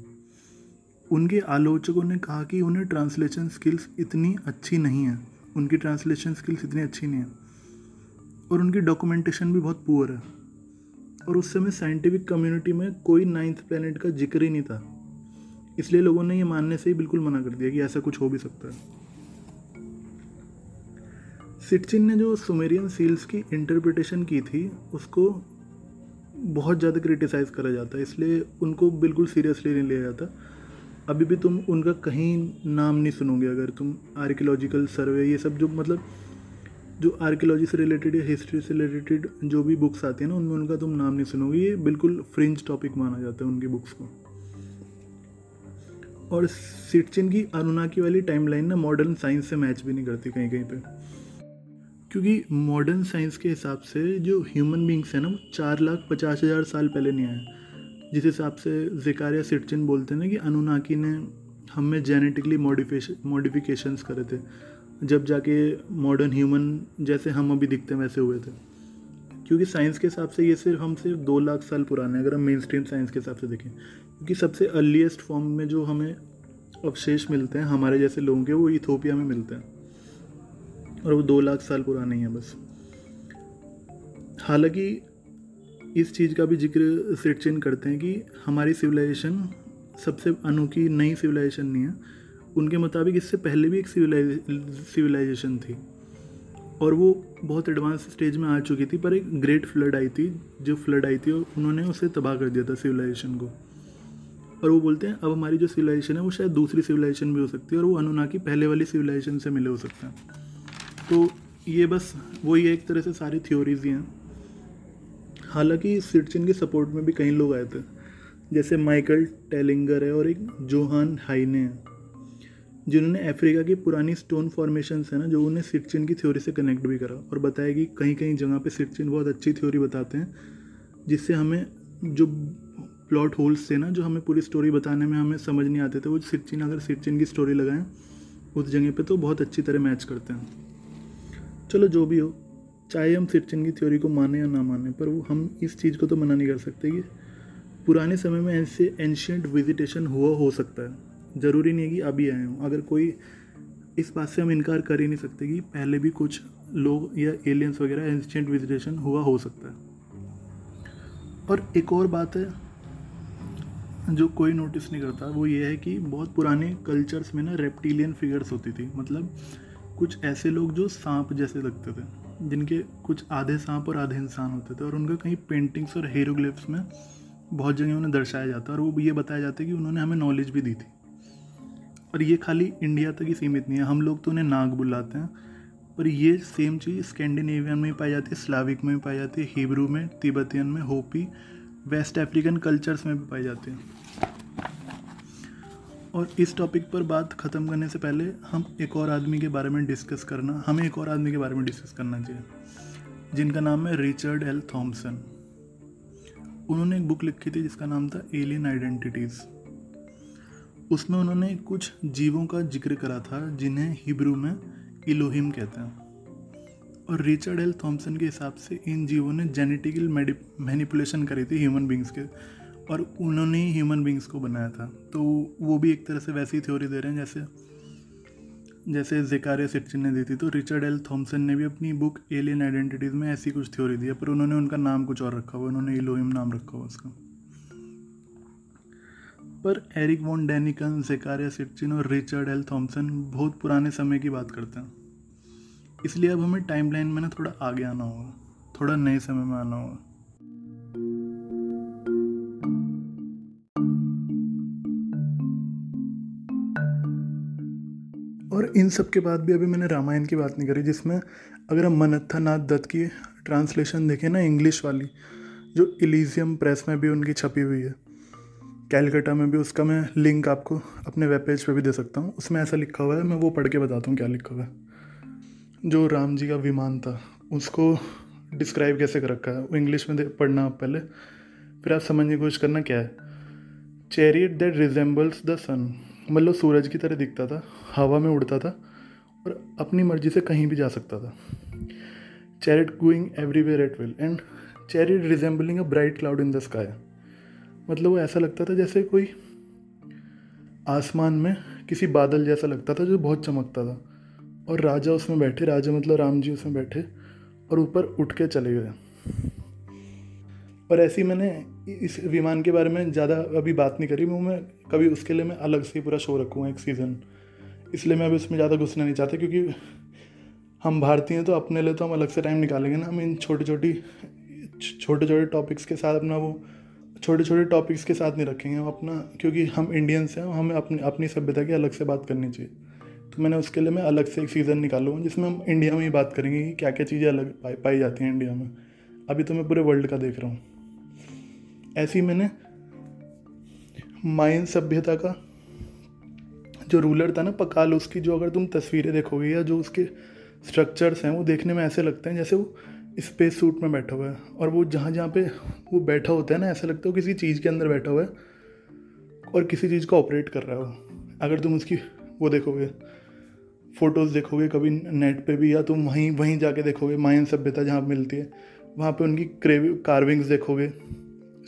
उनके आलोचकों ने कहा कि उन्हें ट्रांसलेशन स्किल्स इतनी अच्छी नहीं है, उनकी ट्रांसलेशन स्किल्स इतनी अच्छी नहीं है और उनकी डॉक्यूमेंटेशन भी बहुत पुअर है। और उस समय साइंटिफिक कम्युनिटी में कोई नाइन्थ प्लैनेट का जिक्र ही नहीं था, इसलिए लोगों ने ये मानने से ही बिल्कुल मना कर दिया कि ऐसा कुछ हो भी सकता है। सिटचिन ने जो सुमेरियन सील्स की इंटरप्रिटेशन की थी उसको बहुत ज़्यादा क्रिटिसाइज़ करा जाता है, इसलिए उनको बिल्कुल सीरियसली नहीं लिया जाता। अभी भी तुम उनका कहीं नाम नहीं सुनोगे, अगर तुम आर्कियोलॉजिकल सर्वे ये सब जो मतलब जो आर्कियोलॉजी से रिलेटेड या हिस्ट्री से रिलेटेड जो भी बुक्स आती हैं ना उनमें उनका तुम नाम नहीं सुनोगे, ये बिल्कुल फ्रिंज टॉपिक माना जाता है उनकी बुक्स को। और सिटचिन की अनुनाकी वाली टाइमलाइन ना मॉडर्न साइंस से मैच भी नहीं करती कहीं कहीं पे, क्योंकि मॉडर्न साइंस के हिसाब से जो ह्यूमन बींग्स हैं ना वो चार लाख पचास हज़ार साल पहले नहीं आए, जिस हिसाब से ज़ेकारिया सिटचिन बोलते हैं ना कि अनुनाकी ने हमें जेनेटिकली मॉडिफिकेशन मॉडिफिकेशंस करे थे, जब जाके मॉडर्न ह्यूमन जैसे हम अभी दिखते हैं वैसे हुए थे। क्योंकि साइंस के हिसाब से ये सिर्फ हम सिर्फ दो लाख साल पुराने हैं, अगर हम मेन स्ट्रीम साइंस के हिसाब से देखें, क्योंकि सबसे अर्लीस्ट फॉर्म में जो हमें अवशेष मिलते हैं हमारे जैसे लोगों के, वो इथोपिया में मिलते हैं और वो दो लाख साल पुराने ही हैं बस। हालांकि इस चीज़ का भी जिक्र सिटचिन करते हैं कि हमारी सिविलाइजेशन सबसे अनोखी नई सिविलाइजेशन नहीं है, उनके मुताबिक इससे पहले भी एक सिविलाइजेशन थी और वो बहुत एडवांस स्टेज में आ चुकी थी, पर एक ग्रेट फ्लड आई थी, जो फ्लड आई थी और उन्होंने उसे तबाह कर दिया था सिविलाइजेशन को। और वो बोलते हैं अब हमारी जो सिविलाइजेशन है वो शायद दूसरी सिविलाइजेशन भी हो सकती है और वो अनुनाकी पहले वाली सिविलाइजेशन से मिले हो सकते हैं। तो ये बस वही एक तरह से सारी थ्योरीज ही हैं। हालांकि सिटचिन के सपोर्ट में भी कई लोग आए थे, जैसे माइकल टेलिंगर है और एक जोहान हाइने है, जिन्होंने अफ्रीका की पुरानी स्टोन फॉर्मेशंस है ना, जो उन्हें सिटचिन की थ्योरी से कनेक्ट भी करा और बताया कि कहीं कहीं जगह पे सिटचिन बहुत अच्छी थ्योरी बताते हैं, जिससे हमें जो प्लॉट होल्स थे ना, जो हमें पूरी स्टोरी बताने में हमें समझ नहीं आते थे, वो सिटचिन अगर सिटचिन की स्टोरी लगाएं उस जगह पे तो बहुत अच्छी तरह मैच करते हैं। चलो जो भी हो, चाहे हम सिटचिन की थ्योरी को माने या ना माने, पर वो हम इस चीज़ को तो मना नहीं कर सकते कि पुराने समय में ऐसे एंशियंट विजिटेशन हुआ हो सकता है, ज़रूरी नहीं है कि अभी आए हों। अगर कोई इस बात से हम इनकार कर ही नहीं सकते कि पहले भी कुछ लोग या एलियंस वगैरह एंशिएंट विजिटेशन हुआ हो सकता है। और एक और बात है जो कोई नोटिस नहीं करता, वो ये है कि बहुत पुराने कल्चर्स में ना रेप्टिलियन फिगर्स होती थी, मतलब कुछ ऐसे लोग जो सांप जैसे लगते थे, जिनके कुछ आधे सांप और आधे इंसान होते थे, और उनका कहीं पेंटिंग्स और हीरोग्लिफ्स में बहुत जगह उन्हें दर्शाया जाता है और वो ये बताया जाता है कि उन्होंने हमें नॉलेज भी दी थी। और ये खाली इंडिया तक ही सीमित नहीं है, हम लोग तो उन्हें नाग बुलाते हैं, पर ये सेम चीज़ स्कैंडिनेवियन में पाई जाती है, स्लाविक में भी पाई जाती है, हिब्रू में, तिब्बतियन में, होपी, वेस्ट अफ्रीकन कल्चर्स में भी पाई जाती है। और इस टॉपिक पर बात ख़त्म करने से पहले हम एक और आदमी के बारे में डिस्कस करना हमें एक और आदमी के बारे में डिस्कस करना चाहिए, जिनका नाम है रिचर्ड एल थॉम्सन। उन्होंने एक बुक लिखी थी जिसका नाम था एलियन आइडेंटिटीज़। उसमें उन्होंने कुछ जीवों का जिक्र करा था जिन्हें हिब्रू में इलोहिम कहते हैं, और रिचर्ड एल थॉम्सन के हिसाब से इन जीवों ने जेनेटिकल मैनिपुलेशन करी थी ह्यूमन बींग्स के, और उन्होंने ही ह्यूमन बींग्स को बनाया था। तो वो भी एक तरह से वैसी थ्योरी दे रहे हैं जैसे जैसे ज़कारिया सिटचिन ने दी थी। तो रिचर्ड एल थॉम्सन ने भी अपनी बुक एलियन आइडेंटिटीज़ में ऐसी कुछ थ्योरी दी है, पर उन्होंने उनका नाम कुछ और रखा हुआ, उन्होंने इलोहिम नाम रखा हुआ उसका। पर Erich von Daniken, Zecharia Sitchin और रिचर्ड एल थॉम्सन बहुत पुराने समय की बात करते हैं, इसलिए अब हमें टाइमलाइन में ना थोड़ा आगे आना होगा, थोड़ा नए समय में आना होगा। और इन सब के बाद भी अभी मैंने रामायण की बात नहीं करी, जिसमें अगर हम मन्मथनाथ दत्त की ट्रांसलेशन देखें ना, इंग्लिश वाली, जो इलीजियम प्रेस में भी उनकी छपी हुई है, कैलकाटा में भी, उसका मैं लिंक आपको अपने वेब पेज पर भी दे सकता हूँ। उसमें ऐसा लिखा हुआ है, मैं वो पढ़ के बताता हूँ क्या लिखा हुआ है। जो राम जी का विमान था उसको डिस्क्राइब कैसे कर रखा है वो इंग्लिश में पढ़ना आप पहले, फिर आप समझने की कोशिश करना क्या है। Chariot that resembles the sun, मतलब सूरज की तरह दिखता था, हवा में उड़ता था और अपनी मर्जी से कहीं भी जा सकता था। Chariot going everywhere at will and chariot resembling a bright cloud in the sky, मतलब वो ऐसा लगता था जैसे कोई आसमान में किसी बादल जैसा लगता था जो बहुत चमकता था, और राजा उसमें बैठे, राजा मतलब राम जी उसमें बैठे और ऊपर उठ के चले गए। और ऐसी मैंने इस विमान के बारे में ज़्यादा अभी बात नहीं करी, वो मैं कभी उसके लिए मैं अलग से पूरा शो रखूँगा एक सीज़न, इसलिए मैं अभी उसमें ज़्यादा घुसना नहीं चाहता, क्योंकि हम भारतीय हैं तो अपने लिए तो हम अलग से टाइम निकालेंगे ना। हम इन छोटी छोटी छोटे छोटे टॉपिक्स के साथ अपना वो छोटे छोटे टॉपिक्स के साथ नहीं रखेंगे हम अपना, क्योंकि हम इंडियंस हैं, हमें अपने अपनी सभ्यता की अलग से बात करनी चाहिए। तो मैंने उसके लिए मैं अलग से एक सीज़न निकालूंगा जिसमें हम इंडिया में ही बात करेंगे कि क्या क्या चीज़ें अलग पाई पाई जाती हैं इंडिया में। अभी तो मैं पूरे वर्ल्ड का देख रहा हूँ। ऐसी मैंने मायन सभ्यता का जो रूलर था ना पकाल, उसकी जो अगर तुम तस्वीरें देखोगे या जो उसके स्ट्रक्चर्स हैं वो देखने में ऐसे लगते हैं जैसे वो स्पेस सूट में बैठा हुआ है, और वो जहाँ जहाँ पे वो बैठा होता है ना ऐसा लगता है वो किसी चीज़ के अंदर बैठा हुआ है और किसी चीज़ का ऑपरेट कर रहा है वो। अगर तुम उसकी वो देखोगे, फ़ोटोज़ देखोगे कभी नेट पे भी, या तुम वहीं वहीं जाके देखोगे मायन सभ्यता जहाँ मिलती है, वहाँ पे उनकी क्रेविंग कार्विंग्स देखोगे,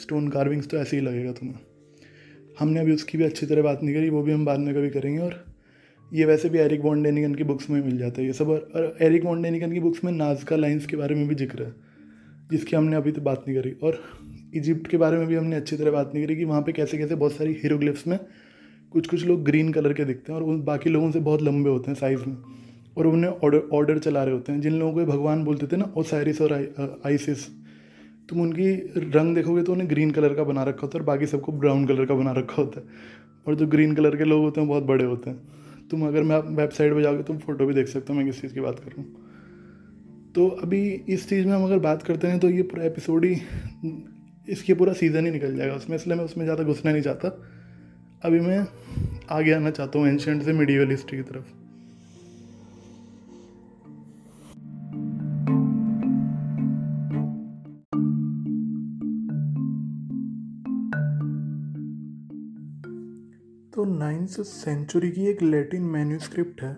स्टोन कार्विंग्स, तो ऐसे ही लगेगा तुम्हें। हमने अभी उसकी भी अच्छी तरह बात नहीं करी, वो भी हम बाद में कभी करेंगे। और ये वैसे भी एरिक वॉन डेनिकन की बुक्स में मिल जाता है ये सब। और एरिक वॉन डेनिकन की बुक्स में नाज़का लाइंस के बारे में भी जिक्र है, जिसकी हमने अभी तो बात नहीं करी। और इजिप्ट के बारे में भी हमने अच्छी तरह बात नहीं करी कि वहाँ पे कैसे कैसे बहुत सारी हीरोग्लिफ्स में कुछ कुछ लोग ग्रीन कलर के दिखते हैं और उन बाकी लोगों से बहुत लंबे होते हैं साइज़ में, और उन्हें ऑर्डर ऑर्डर चला रहे होते हैं। जिन लोगों को भगवान बोलते थे ना, ओसाइरिस और आइसिस, तुम उनकी रंग देखोगे तो उन्हें ग्रीन कलर का बना रखा होता है और बाकी सबको ब्राउन कलर का बना रखा होता है। और जो ग्रीन कलर के लोग होते हैं बहुत बड़े होते हैं। तुम अगर मैं वेबसाइट पर जाओगे तुम फोटो भी देख सकते हो मैं किस चीज़ की बात कर रहा हूँ। तो अभी इस चीज़ में हम अगर बात करते हैं तो ये पूरा एपिसोड ही, इसके पूरा सीज़न ही निकल जाएगा उसमें, इसलिए मैं उसमें ज़्यादा घुसना नहीं चाहता। अभी मैं आगे आना चाहता हूँ एंशिएंट से मिडीवल हिस्ट्री की तरफ। तो नाइन्थ सेंचुरी की एक लैटिन मैन्यूस्क्रिप्ट है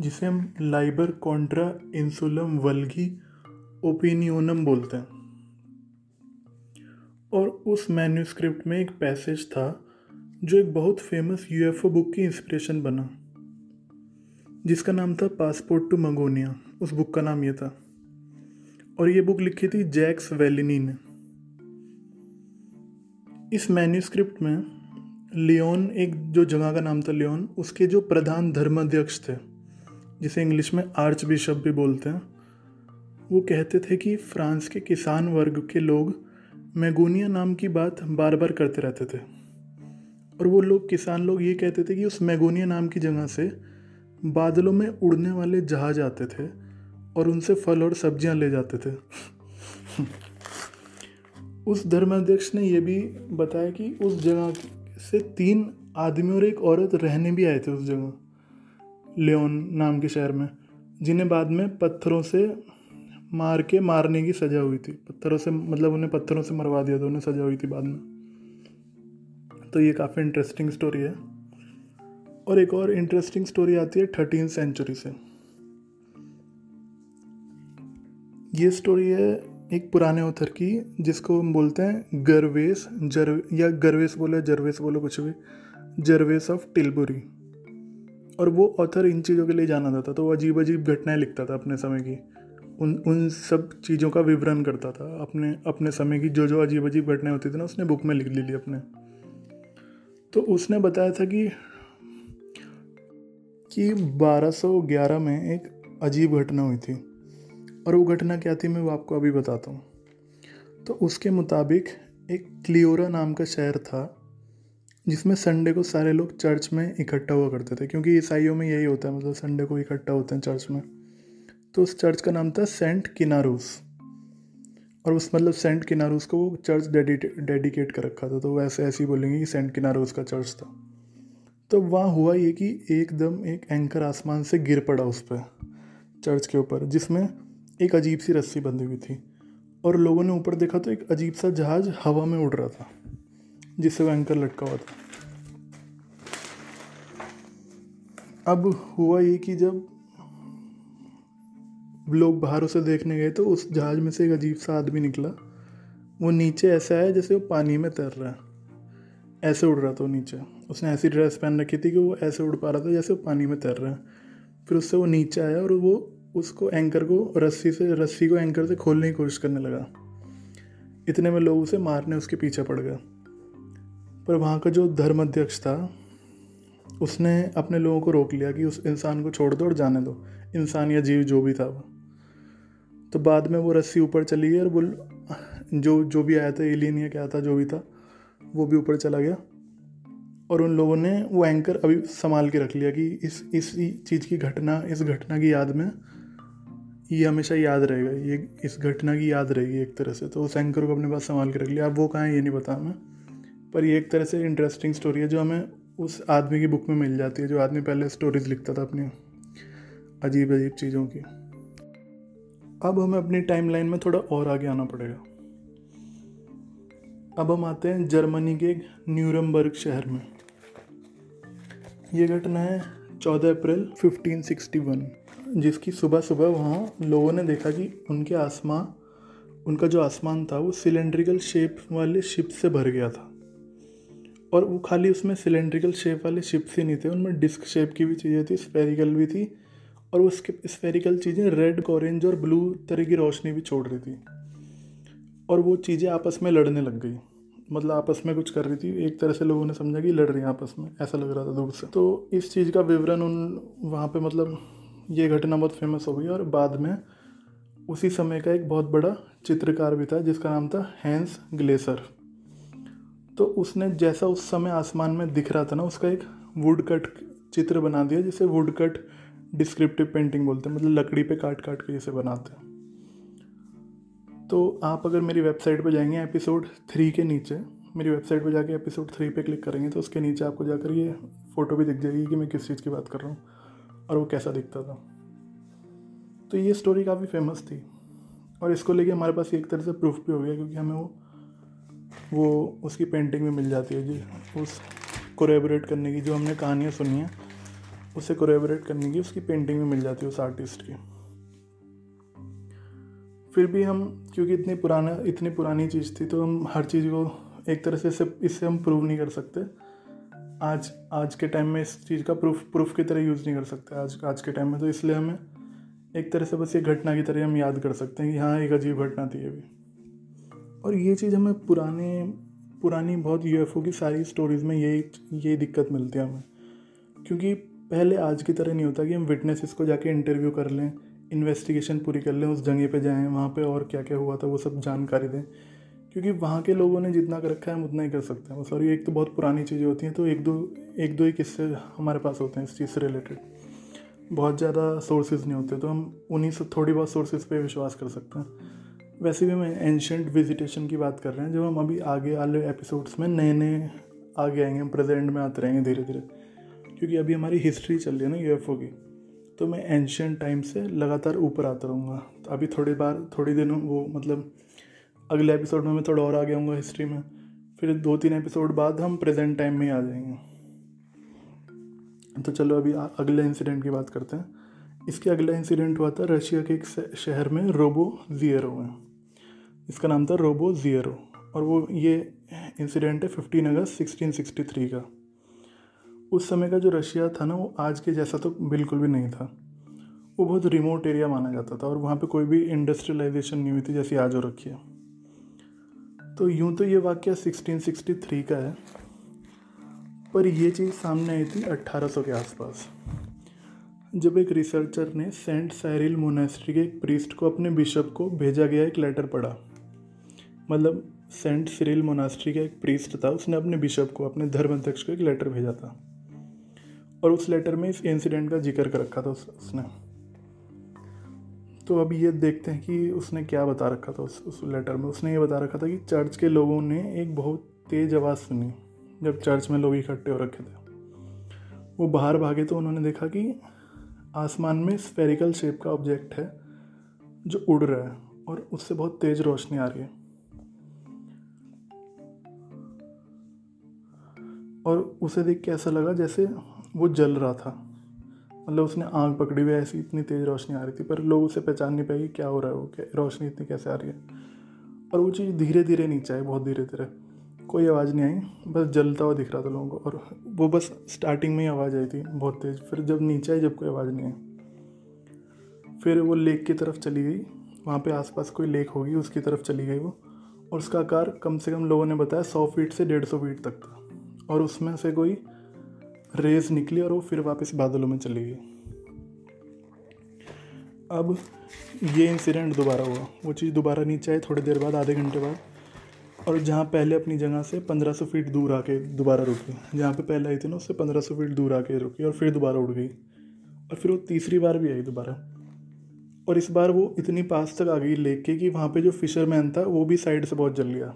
जिसे हम लाइबर कॉन्ट्रा इंसुलम वल्गी ओपिनियोनम बोलते हैं, और उस मैन्यूस्क्रिप्ट में एक पैसेज था जो एक बहुत फेमस यूएफओ बुक की इंस्पिरेशन बना, जिसका नाम था पासपोर्ट टू मंगोनिया। उस बुक का नाम ये था, और ये बुक लिखी थी जैक्स वेलिनी ने। इस मैन्यूस्क्रिप्ट में लियोन, एक जो जगह का नाम था लियोन, उसके जो प्रधान धर्माध्यक्ष थे, जिसे इंग्लिश में आर्च बिशप भी बोलते हैं, वो कहते थे कि फ्रांस के किसान वर्ग के लोग मैगोनिया नाम की बात बार बार करते रहते थे, और वो लोग किसान लोग ये कहते थे कि उस मैगोनिया नाम की जगह से बादलों में उड़ने वाले जहाज आते थे और उनसे फल और सब्जियां ले जाते थे। उस धर्माध्यक्ष ने ये भी बताया कि उस जगह से तीन आदमी और एक औरत रहने भी आए थे उस जगह लियोन नाम के शहर में, जिन्हें बाद में पत्थरों से मार के मारने की सज़ा हुई थी। पत्थरों से मतलब उन्हें पत्थरों से मरवा दिया था, उन्हें सज़ा हुई थी बाद में। तो ये काफ़ी इंटरेस्टिंग स्टोरी है। और एक और इंटरेस्टिंग स्टोरी आती है थर्टीन सेंचुरी से। ये स्टोरी है एक पुराने ऑथर की जिसको हम बोलते हैं गर्वेस जर या गर्वेस बोलो जर्वेस बोलो कुछ भी, जर्वेस ऑफ टिलबुरी। और वो ऑथर इन चीज़ों के लिए जाना जाता था, तो वो अजीब अजीब घटनाएं लिखता था अपने समय की, उन उन सब चीज़ों का विवरण करता था अपने अपने समय की। जो जो अजीब अजीब घटनाएं होती थी ना, उसने बुक में लिख ली अपने। तो उसने बताया था कि कि बारह सौ ग्यारह में एक अजीब घटना हुई थी, और वो घटना क्या थी मैं वो आपको अभी बताता हूँ। तो उसके मुताबिक एक क्लियोरा नाम का शहर था जिसमें संडे को सारे लोग चर्च में इकट्ठा हुआ करते थे, क्योंकि ईसाइयों में यही होता है, मतलब संडे को इकट्ठा होते हैं चर्च में। तो उस चर्च का नाम था सेंट किनारूस, और उस मतलब सेंट किनारूस को वो चर्च डेडिकेट कर रखा था, तो वैसे ऐसे ही बोलेंगे कि सेंट किनारूस का चर्च था। तो वहाँ हुआ ये कि एकदम एक एंकर आसमान से गिर पड़ा उस पर, चर्च के ऊपर, जिसमें एक अजीब सी रस्सी बंधी हुई थी, और लोगों ने ऊपर देखा तो एक अजीब सा जहाज़ हवा में उड़ रहा था जिससे वो एंकर लटका हुआ था। अब हुआ ये कि जब लोग बाहर उसे देखने गए तो उस जहाज में से एक अजीब सा आदमी निकला। वो नीचे ऐसे आया जैसे वो पानी में तैर रहा है, ऐसे उड़ रहा था वो नीचे। उसने ऐसी ड्रेस पहन रखी थी कि वो ऐसे उड़ पा रहा था जैसे वो पानी में तैर रहा है। फिर उससे वो नीचे आया और वो उसको एंकर को रस्सी से रस्सी को एंकर से खोलने की कोशिश करने लगा। इतने में लोग उसे मारने उसके पीछे पड़ गए, पर वहाँ का जो धर्माध्यक्ष था उसने अपने लोगों को रोक लिया कि उस इंसान को छोड़ दो और जाने दो, इंसान या जीव जो भी था वो। तो बाद में वो रस्सी ऊपर चली गई और वो जो जो भी आया था, एलियन या क्या था, जो भी था, वो भी ऊपर चला गया। और उन लोगों ने वो एंकर अभी संभाल के रख लिया कि इस इस चीज़ की घटना इस घटना की याद में ये हमेशा याद रहेगा, ये इस घटना की याद रहेगी एक तरह से। तो उस एंकर को अपने पास संभाल के रख लिया। अब वो कहाँ है ये नहीं पता हमें, पर ये एक तरह से इंटरेस्टिंग स्टोरी है जो हमें उस आदमी की बुक में मिल जाती है, जो आदमी पहले स्टोरीज लिखता था अपनी अजीब अजीब चीज़ों की। अब हमें अपनी टाइमलाइन में थोड़ा और आगे आना पड़ेगा। अब हम आते हैं जर्मनी के न्यूरमबर्ग शहर में। ये घटना है चौदह अप्रैल पंद्रह सौ इकसठ, जिसकी सुबह सुबह वहाँ लोगों ने देखा कि उनके आसमां उनका जो आसमान था वो सिलेंड्रिकल शेप वाले शिप से भर गया था। और वो खाली उसमें सिलेंड्रिकल शेप वाले शिप से नहीं थे, उनमें डिस्क शेप की भी चीज़ें थी, स्फेरिकल भी थी, और उसके स्फेरिकल चीज़ें रेड, ऑरेंज और ब्लू तरह की रोशनी भी छोड़ रही थी। और वो चीज़ें आपस में लड़ने लग गई, मतलब आपस में कुछ कर रही थी। एक तरह से लोगों ने समझा कि लड़ रही हैं आपस में, ऐसा लग रहा था दूर से। तो इस चीज़ का विवरण उन वहाँ पे, मतलब ये घटना बहुत फेमस हो गई। और बाद में उसी समय का एक बहुत बड़ा चित्रकार भी था जिसका नाम था हैंस ग्लेसर। तो उसने जैसा उस समय आसमान में दिख रहा था ना, उसका एक वुड कट चित्र बना दिया, जिसे वुड कट डिस्क्रिप्टिव पेंटिंग बोलते हैं, मतलब लकड़ी पे काट काट के जैसे बनाते हैं। तो आप अगर मेरी वेबसाइट पर जाएंगे, एपिसोड थ्री के नीचे, मेरी वेबसाइट पर जाके एपिसोड थ्री पे क्लिक करेंगे तो उसके नीचे आपको जाकर ये फ़ोटो भी दिख जाएगी कि मैं किस चीज़ की बात कर रहा हूँ और वो कैसा दिखता था। तो ये स्टोरी काफ़ी फेमस थी और इसको लेके हमारे पास एक तरह से प्रूफ भी हो गया, क्योंकि हमें वो वो उसकी पेंटिंग में मिल जाती है जी, उस कोरेबोरेट करने की, जो हमने कहानियाँ सुनी हैं उसे कोरेबोरेट करने की उसकी पेंटिंग में मिल जाती है उस आर्टिस्ट की। फिर भी हम, क्योंकि इतनी पुराना इतनी पुरानी चीज़ थी, तो हम हर चीज़ को एक तरह से इससे हम प्रूव नहीं कर सकते। आज आज के टाइम में इस चीज़ का प्रूफ प्रूफ की तरह यूज़ नहीं कर सकते आज आज के टाइम में। तो इसलिए हमें एक तरह से बस ये घटना की तरह हम याद कर सकते हैं कि हाँ, एक अजीब घटना थी ये भी। और ये चीज़ हमें पुराने पुरानी बहुत यूएफओ की सारी स्टोरीज़ में यही यही दिक्कत मिलती है हमें, क्योंकि पहले आज की तरह नहीं होता कि हम विटनेसेस को जाके इंटरव्यू कर लें, इन्वेस्टिगेशन पूरी कर लें, उस जगह पे जाएं, वहाँ पे और क्या क्या हुआ था वो सब जानकारी दें, क्योंकि वहाँ के लोगों ने जितना कर रखा है हम उतना ही कर सकते हैं। और ये एक तो बहुत पुरानी चीज़ें होती हैं, तो एक दो एक दो ही किस्से हमारे पास होते हैं इस चीज़ से रिलेटेड, बहुत ज़्यादा सोर्सेज नहीं होते, तो हम उन्हीं से थोड़ी बहुत सोर्सेज पे विश्वास कर सकते हैं। वैसे भी मैं एंशेंट विजिटेशन की बात कर रहे हैं, जो हम अभी आगे वाले एपिसोड्स में नए नए आगे आएंगे, हम प्रेजेंट में आते रहेंगे धीरे धीरे, क्योंकि अभी हमारी हिस्ट्री चल रही है ना यूएफओ की, तो मैं एंशिएंट टाइम से लगातार ऊपर आता रहूँगा। तो अभी थोड़ी बार थोड़ी दिनों वो, मतलब अगले एपिसोड में मैं थोड़ा और आगे आऊँगा हिस्ट्री में, फिर दो तीन एपिसोड बाद हम प्रेजेंट टाइम में ही आ जाएंगे। तो चलो अभी अगले इंसिडेंट की बात करते हैं। इसके अगला इंसिडेंट हुआ था रशिया के एक शहर में, रोबो ज़ियरो में, इसका नाम था रोबो ज़ियरो। और वो ये इंसिडेंट है फिफ्टीन अगस्त सिक्सटीन सिक्सटी थ्री का। उस समय का जो रशिया था ना, वो आज के जैसा तो बिल्कुल भी नहीं था, वो बहुत रिमोट एरिया माना जाता था और वहाँ पे कोई भी इंडस्ट्रियलाइजेशन नहीं हुई थी जैसी आज हो रखी है। तो यूँ तो ये वाक़या सिक्सटीन सिक्सटी थ्री का है, पर ये चीज़ सामने आई थी अठारह सौ के आसपास, जब एक रिसर्चर ने सेंट साइरिल मोनेस्ट्री के एक प्रीस्ट को, अपने बिशप को भेजा गया एक लेटर पढ़ा। मतलब सेंट साइरिल मोनेस्ट्री का एक प्रीस्ट था, उसने अपने बिशप को, अपने धर्माध्यक्ष को एक लेटर भेजा था और उस लेटर में इस इंसिडेंट का जिक्र कर रखा था उसने। तो अब ये देखते हैं कि उसने क्या बता रखा था उस, उस लेटर में। उसने ये बता रखा था कि चर्च के लोगों ने एक बहुत तेज़ आवाज़ सुनी जब चर्च में लोग इकट्ठे हो रखे थे। वो बाहर भागे तो उन्होंने देखा कि आसमान में स्फेरिकल शेप का ऑब्जेक्ट है जो उड़ रहा है और उससे बहुत तेज़ रोशनी आ रही है। और उसे देख के ऐसा लगा जैसे वो जल रहा था, मतलब उसने आंख पकड़ी हुई, ऐसी इतनी तेज़ रोशनी आ रही थी, पर लोग उसे पहचान नहीं पाए कि क्या हो रहा है, वो क्या रोशनी इतनी कैसे आ रही है। और वो चीज़ धीरे धीरे नीचे आई, बहुत धीरे धीरे, कोई आवाज़ नहीं आई, बस जलता हुआ दिख रहा था लोगों को। और वो बस स्टार्टिंग में ही आवाज़ आई थी बहुत तेज़, फिर जब नीचे आई जब कोई आवाज़ नहीं आई, फिर वो लेक की तरफ चली गई, वहाँ पर आसपास कोई लेक होगी उसकी तरफ चली गई वो। और उसका आकार कम से कम लोगों ने बताया सौ फीट से डेढ़ सौ फीट तक था, और उसमें से कोई रेज निकली और वो फिर वापस बादलों में चली गई। अब ये इंसिडेंट दोबारा हुआ, वो चीज़ दोबारा नीचे आई थोड़ी देर बाद, आधे घंटे बाद, और जहाँ पहले अपनी जगह से पंद्रह सौ फीट दूर आके दोबारा रुकी, जहाँ पे पहले आई थी ना उससे पंद्रह सौ फीट दूर आके रुकी, और फिर दोबारा उड़ गई। और फिर वो तीसरी बार भी आई दोबारा, और इस बार वो इतनी पास तक आ गई लेक के कि वहाँ पर जो फिशरमैन था वो भी साइड से बहुत जल गया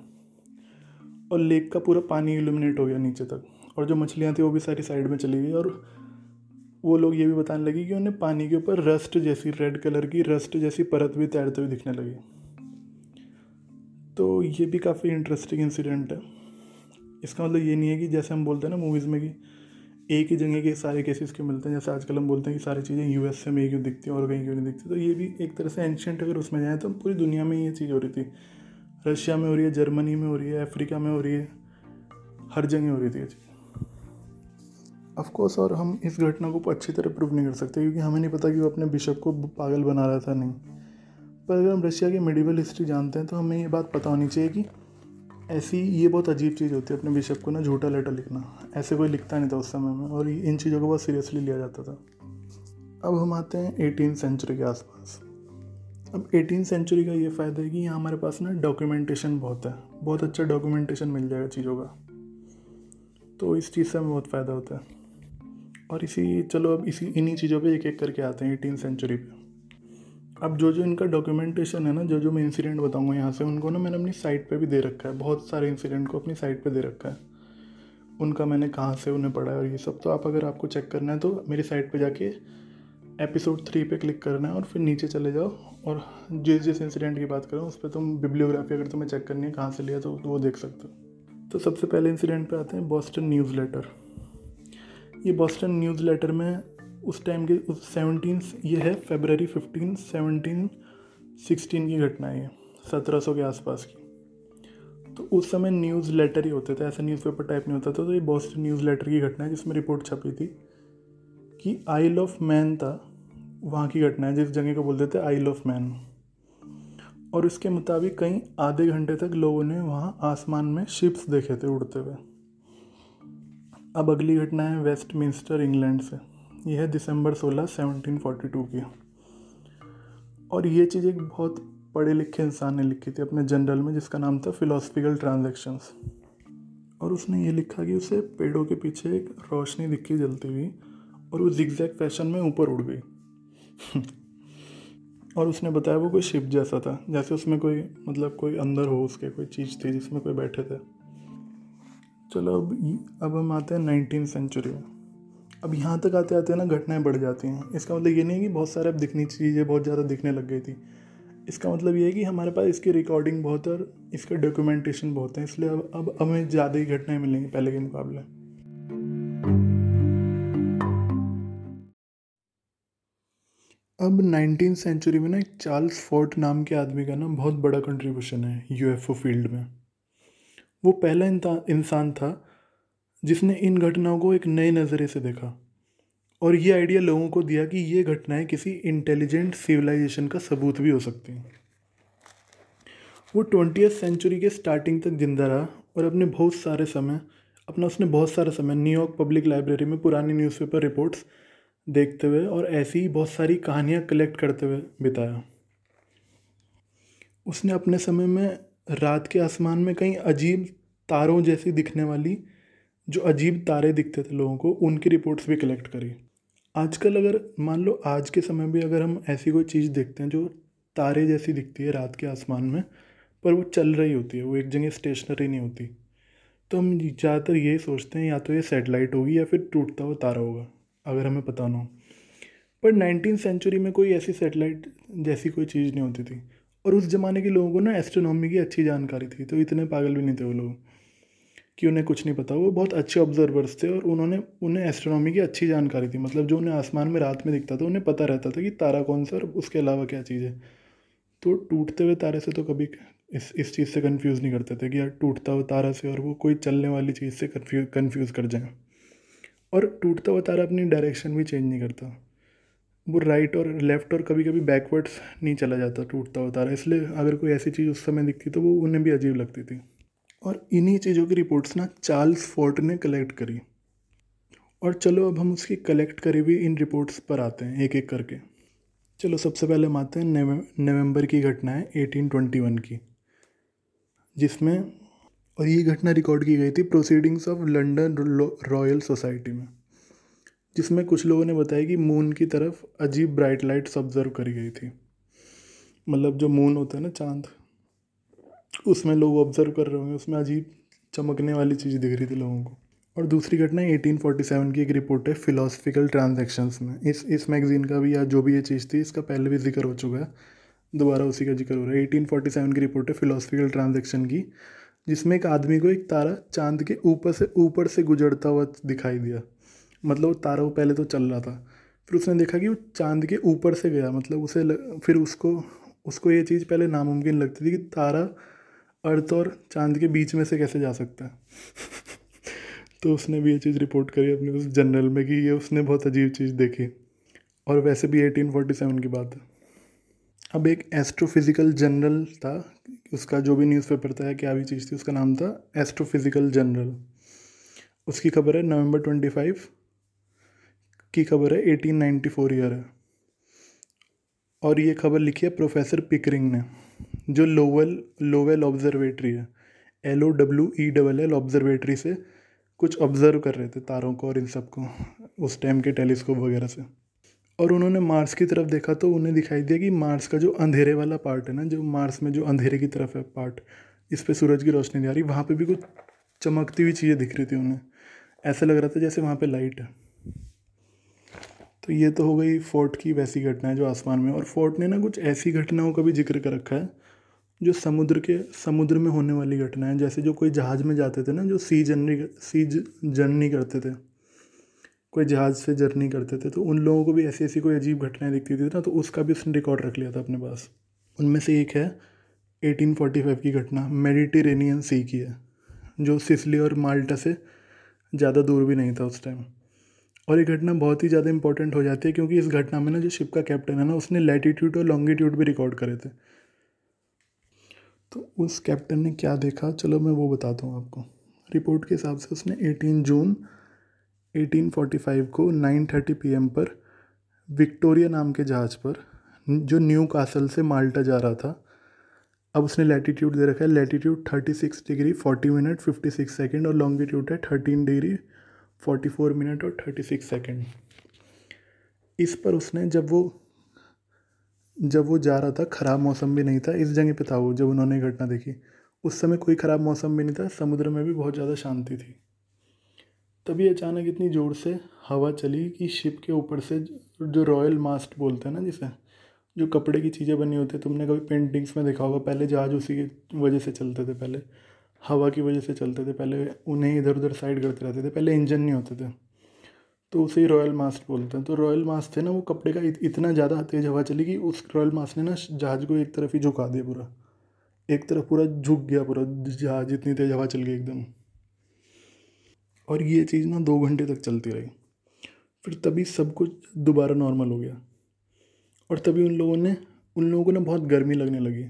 और लेक का पूरा पानी इल्यूमिनेट हो गया नीचे तक, और जो मछलियाँ थी वो भी सारी साइड में चली गई। और वो लोग ये भी बताने लगे कि उन्हें पानी के ऊपर रस्ट जैसी, रेड कलर की रस्ट जैसी परत भी तैरते हुए दिखने लगी। तो ये भी काफ़ी इंटरेस्टिंग इंसिडेंट है। इसका मतलब ये नहीं है कि जैसे हम बोलते हैं ना मूवीज़ में कि एक ही जगह के सारे केसेस के मिलते हैं। जैसे आजकल हम बोलते हैं कि सारी चीज़ें यूएसए में क्यों दिखती हैं और कहीं क्यों नहीं दिखती, तो ये भी एक तरह से एंशिएंट अगर उसमें जाए तो पूरी दुनिया में ये चीज़ हो रही थी, रशिया में हो रही है, जर्मनी में हो रही है, अफ्रीका में हो रही है, हर जगह हो रही थी ये चीज़ ऑफकोर्स। और हम इस घटना को अच्छी तरह प्रूव नहीं कर सकते क्योंकि हमें नहीं पता कि वो अपने बिशप को पागल बना रहा था नहीं, पर अगर हम रशिया की मेडिवल हिस्ट्री जानते हैं तो हमें ये बात पता होनी चाहिए कि ऐसी ये बहुत अजीब चीज़ होती है अपने बिशप को ना झूठा लेटर लिखना, ऐसे कोई लिखता नहीं था उस समय में और इन चीज़ों को बहुत सीरियसली लिया जाता था। अब हम आते हैं एटीन सेंचुरी के आसपास। अब एटीन सेंचुरी का ये फ़ायदा है कि यहाँ हमारे पास ना डॉक्यूमेंटेशन बहुत है, बहुत अच्छा डॉक्यूमेंटेशन मिल जाएगा चीज़ों का, तो इस चीज़ से हमें बहुत फ़ायदा होता है। और इसी चलो अब इसी इन्हीं चीज़ों पे एक एक करके आते हैं एटीन सेंचुरी पे। अब जो जो इनका डॉक्यूमेंटेशन है ना, जो जो मैं इंसिडेंट बताऊंगा यहाँ से, उनको ना मैंने अपनी साइट पे भी दे रखा है, बहुत सारे इंसिडेंट को अपनी साइट पे दे रखा है, उनका मैंने कहाँ से उन्हें पढ़ा है और ये सब। तो आप अगर आपको चेक करना है तो मेरी साइट पर जाके एपिसोड थ्री पे क्लिक करना है और फिर नीचे चले जाओ, और जिस जिस इंसिडेंट की बात करूँ उस पर तुम बिब्लियोग्राफी अगर तुम्हें चेक करनी है कहाँ से लिया तो वो देख सकते हो। तो सबसे पहले इंसिडेंट पे आते हैं बॉस्टन न्यूज़ लेटर। ये बॉस्टन न्यूज़ लेटर में उस टाइम के उस सेवनटीन ये है फरवरी फिफ्टीन सेवनटीन सिक्सटीन की घटना है, सत्रह सौ के आसपास की। तो उस समय न्यूज़ लेटर ही होते थे, ऐसा न्यूज़पेपर टाइप नहीं होता था। तो ये बॉस्टन न्यूज़ लेटर की घटना है जिसमें रिपोर्ट छपी थी कि आइल ऑफ मैन था, वहाँ की घटना है जिस जगह को बोलते थे आइल ऑफ मैन। और इसके मुताबिक कई आधे घंटे तक लोगों ने वहाँ आसमान में शिप्स देखे थे उड़ते हुए। अब अगली घटना है वेस्टमिंस्टर इंग्लैंड से, यह है दिसंबर सोलह सेवनटीन फोर्टी टू की, और ये चीज़ एक बहुत पढ़े लिखे इंसान ने लिखी थी अपने जर्नल में जिसका नाम था फिलोसफिकल ट्रांजैक्शंस। और उसने ये लिखा कि उसे पेड़ों के पीछे एक रोशनी दिखी जलती हुई और वो जिगजैग फैशन में ऊपर उड़ गई और उसने बताया वो कोई शिप जैसा था, जैसे उसमें कोई मतलब कोई अंदर हो उसके कोई चीज़ थी जिसमें कोई बैठे थे। चलो अब अब हम आते हैं नाइनटीन सेंचुरी में। अब यहाँ तक आते आते ना घटनाएं बढ़ जाती हैं। इसका मतलब ये नहीं है कि बहुत सारे अब दिखनी चीज़ें बहुत ज़्यादा दिखने लग गई थी, इसका मतलब ये है कि हमारे पास इसकी रिकॉर्डिंग बहुत है और इसका डॉक्यूमेंटेशन बहुत है, इसलिए अब अब हमें ज़्यादा ही घटनाएँ मिलेंगी पहले के मुकाबले। अब नाइनटीन सेंचुरी में ना एक चार्ल्स फोर्ट नाम के आदमी का ना बहुत बड़ा कंट्रीब्यूशन है यूएफओ फील्ड में। वो पहला इंसान था जिसने इन घटनाओं को एक नए नज़रिए से देखा और ये आइडिया लोगों को दिया कि ये घटनाएं किसी इंटेलिजेंट सिविलाइजेशन का सबूत भी हो सकती हैं। वो ट्वेंटियथ सेंचुरी के स्टार्टिंग तक जिंदा रहा और अपने बहुत सारे समय अपना उसने बहुत सारा समय न्यूयॉर्क पब्लिक लाइब्रेरी में पुरानी न्यूज़पेपर रिपोर्ट्स देखते हुए और ऐसी ही बहुत सारी कहानियाँ कलेक्ट करते हुए बिताया। उसने अपने समय में रात के आसमान में कई अजीब तारों जैसी दिखने वाली जो अजीब तारे दिखते थे लोगों को, उनकी रिपोर्ट्स भी कलेक्ट करी। आजकल अगर मान लो आज के समय भी अगर हम ऐसी कोई चीज़ देखते हैं जो तारे जैसी दिखती है रात के आसमान में, पर वो चल रही होती है, वो एक जगह स्टेशनरी नहीं होती, तो हम ज़्यादातर यही सोचते हैं या तो ये सैटेलाइट होगी या फिर टूटता हुआ तारा होगा अगर हमें पता ना हो। पर नाइनटीन सेंचुरी में कोई ऐसी सैटेलाइट जैसी कोई चीज़ नहीं होती थी और उस ज़माने के लोगों को ना एस्ट्रोनॉमी की अच्छी जानकारी थी, तो इतने पागल भी नहीं थे वो लोग कि उन्हें कुछ नहीं पता। वो बहुत अच्छे ऑब्जर्वर्स थे और उन्होंने उन्हें एस्ट्रोनॉमी की अच्छी जानकारी थी, मतलब जो उन्हें आसमान में रात में दिखता था उन्हें पता रहता था कि तारा कौन सा और उसके अलावा क्या चीज़ है। तो टूटते हुए तारे से तो कभी इस इस चीज़ से कन्फ्यूज़ नहीं करते थे कि यार टूटता हुआ तारा से और वो कोई चलने वाली चीज़ से कन्फ्यूज़ कन्फ्यूज़ कर जाएँ। और टूटता हुआ तारा अपनी डायरेक्शन भी चेंज नहीं करता, वो राइट और लेफ़्ट और कभी कभी बैकवर्ड्स नहीं चला जाता टूटता हुआ तारा, इसलिए अगर कोई ऐसी चीज़ उस समय दिखती तो वो उन्हें भी अजीब लगती थी। और इन्हीं चीज़ों की रिपोर्ट्स ना चार्ल्स फोर्ट ने कलेक्ट करी। और चलो अब हम उसकी कलेक्ट करी हुई इन रिपोर्ट्स पर आते हैं एक एक करके। चलो सबसे पहले हम आते हैं नवंबर की घटना है एटीन ट्वेंटी वन की, जिसमें और ये घटना रिकॉर्ड की गई थी proceedings of London Royal Society में, जिसमें कुछ लोगों ने बताया कि मून की तरफ अजीब ब्राइट लाइट्स ऑब्जर्व करी गई थी। मतलब जो मून होता है ना चांद, उसमें लोग ऑब्जर्व कर रहे होंगे, उसमें अजीब चमकने वाली चीज़ दिख रही थी लोगों को। और दूसरी घटना एटीन फोर्टी सेवन की एक रिपोर्ट है फिलोसफिकल ट्रांजैक्शंस में। इस इस मैगज़ीन का भी या जो भी ये चीज़ थी इसका पहले भी जिक्र हो चुका है, दोबारा उसी का जिक्र हो रहा है। एटीन फोर्टी सेवन की रिपोर्ट है फिलोसफिकल ट्रांजैक्शन की, जिसमें एक आदमी को एक तारा चांद के ऊपर से ऊपर से गुजरता हुआ दिखाई दिया मतलब तारा वो पहले तो चल रहा था, फिर उसने देखा कि वो चांद के ऊपर से गया, मतलब उसे लग, फिर उसको उसको ये चीज़ पहले नामुमकिन लगती थी कि तारा अर्थ और चांद के बीच में से कैसे जा सकता है। तो उसने भी ये चीज़ रिपोर्ट करी अपने उस जर्नल में कि ये उसने बहुत अजीब चीज़ देखी, और वैसे भी अठारह सौ सैंतालीस की बात है। अब एक एस्ट्रोफिज़िकल जर्नल था, उसका जो भी न्यूज़पेपर था क्या भी चीज़ थी, उसका नाम था एस्ट्रोफिज़िकल जर्नल। उसकी खबर है नवंबर ट्वेंटी फाइव की खबर है, अठारह सौ चौरानवे ईयर है, और ये खबर लिखी है प्रोफेसर पिकरिंग ने, जो लोवेल लोवेल ऑब्जर्वेटरी है, L O W E double L observatory से कुछ ऑब्ज़र्व कर रहे थे तारों को और इन सब को उस टाइम के टेलीस्कोप वगैरह से। और उन्होंने मार्स की तरफ देखा तो उन्हें दिखाई दिया कि मार्स का जो अंधेरे वाला पार्ट है ना, जो मार्स में जो अंधेरे की तरफ है पार्ट, इस पे सूरज की रोशनी नहीं आ रही, वहाँ पे भी कुछ चमकती हुई चीज़ें दिख रही थी उन्हें, ऐसा लग रहा था जैसे वहाँ पे लाइट है। तो ये तो हो गई फोर्ट की वैसी घटनाएं जो आसमान में, और फोर्ट ने ना कुछ ऐसी घटनाओं का भी जिक्र कर रखा है जो समुद्र के समुद्र में होने वाली घटनाएं, जैसे जो कोई जहाज़ में जाते थे ना, जो सी जर्नी सी जर्नी करते थे, कोई जहाज़ से जर्नी करते थे, तो उन लोगों को भी ऐसी ऐसी कोई अजीब घटनाएं दिखती थी ना, तो उसका भी उसने रिकॉर्ड रख लिया था अपने पास। उनमें से एक है अठारह सौ पैंतालीस की घटना, मेडिटेरेनियन सी की है, जो सिसिली और माल्टा से ज़्यादा दूर भी नहीं था उस टाइम। और ये घटना बहुत ही ज़्यादा इंपॉर्टेंट हो जाती है क्योंकि इस घटना में ना जो शिप का कैप्टन है ना, उसने लैटीट्यूड और लॉन्गिट्यूड भी रिकॉर्ड करे थे। तो उस कैप्टन ने क्या देखा, चलो मैं वो बताता हूँ आपको। रिपोर्ट के हिसाब से उसने अठारह जून अठारह सौ पैंतालीस को नौ बजकर तीस मिनट पर विक्टोरिया नाम के जहाज़ पर, जो न्यू कासल से माल्टा जा रहा था, अब उसने लैटीट्यूड दे रखा है, लैटीट्यूड छत्तीस डिग्री चालीस मिनट छप्पन सेकंड और लॉन्गिट्यूड है तेरह डिग्री चौवालीस मिनट और छत्तीस सेकंड। इस पर उसने जब वो जब वो जा रहा था, ख़राब मौसम भी नहीं था इस जगह पे, था वो जब उन्होंने घटना देखी उस समय कोई ख़राब मौसम भी नहीं था, समुद्र में भी बहुत ज़्यादा शांति थी। तभी अचानक इतनी ज़ोर से हवा चली कि शिप के ऊपर से जो रॉयल मास्ट बोलते हैं ना, जिसे जो कपड़े की चीज़ें बनी होती है, तुमने कभी पेंटिंग्स में देखा होगा, पहले जहाज उसी की वजह से चलते थे, पहले हवा की वजह से चलते थे, पहले उन्हें इधर उधर साइड करते रहते थे, पहले इंजन नहीं होते थे, तो उसे ही रॉयल मास्ट बोलते हैं। तो रॉयल मास्ट थे ना, वो कपड़े का इतना ज़्यादा तेज़ हवा चली कि उस रॉयल मास्ट ने ना जहाज़ को एक तरफ ही झुका दिया, पूरा एक तरफ पूरा झुक गया पूरा जहाज, इतनी तेज़ हवा चल गई एकदम। और ये चीज़ ना दो घंटे तक चलती रही, फिर तभी सब कुछ दोबारा नॉर्मल हो गया। और तभी उन लोगों ने उन लोगों को ना बहुत गर्मी लगने लगी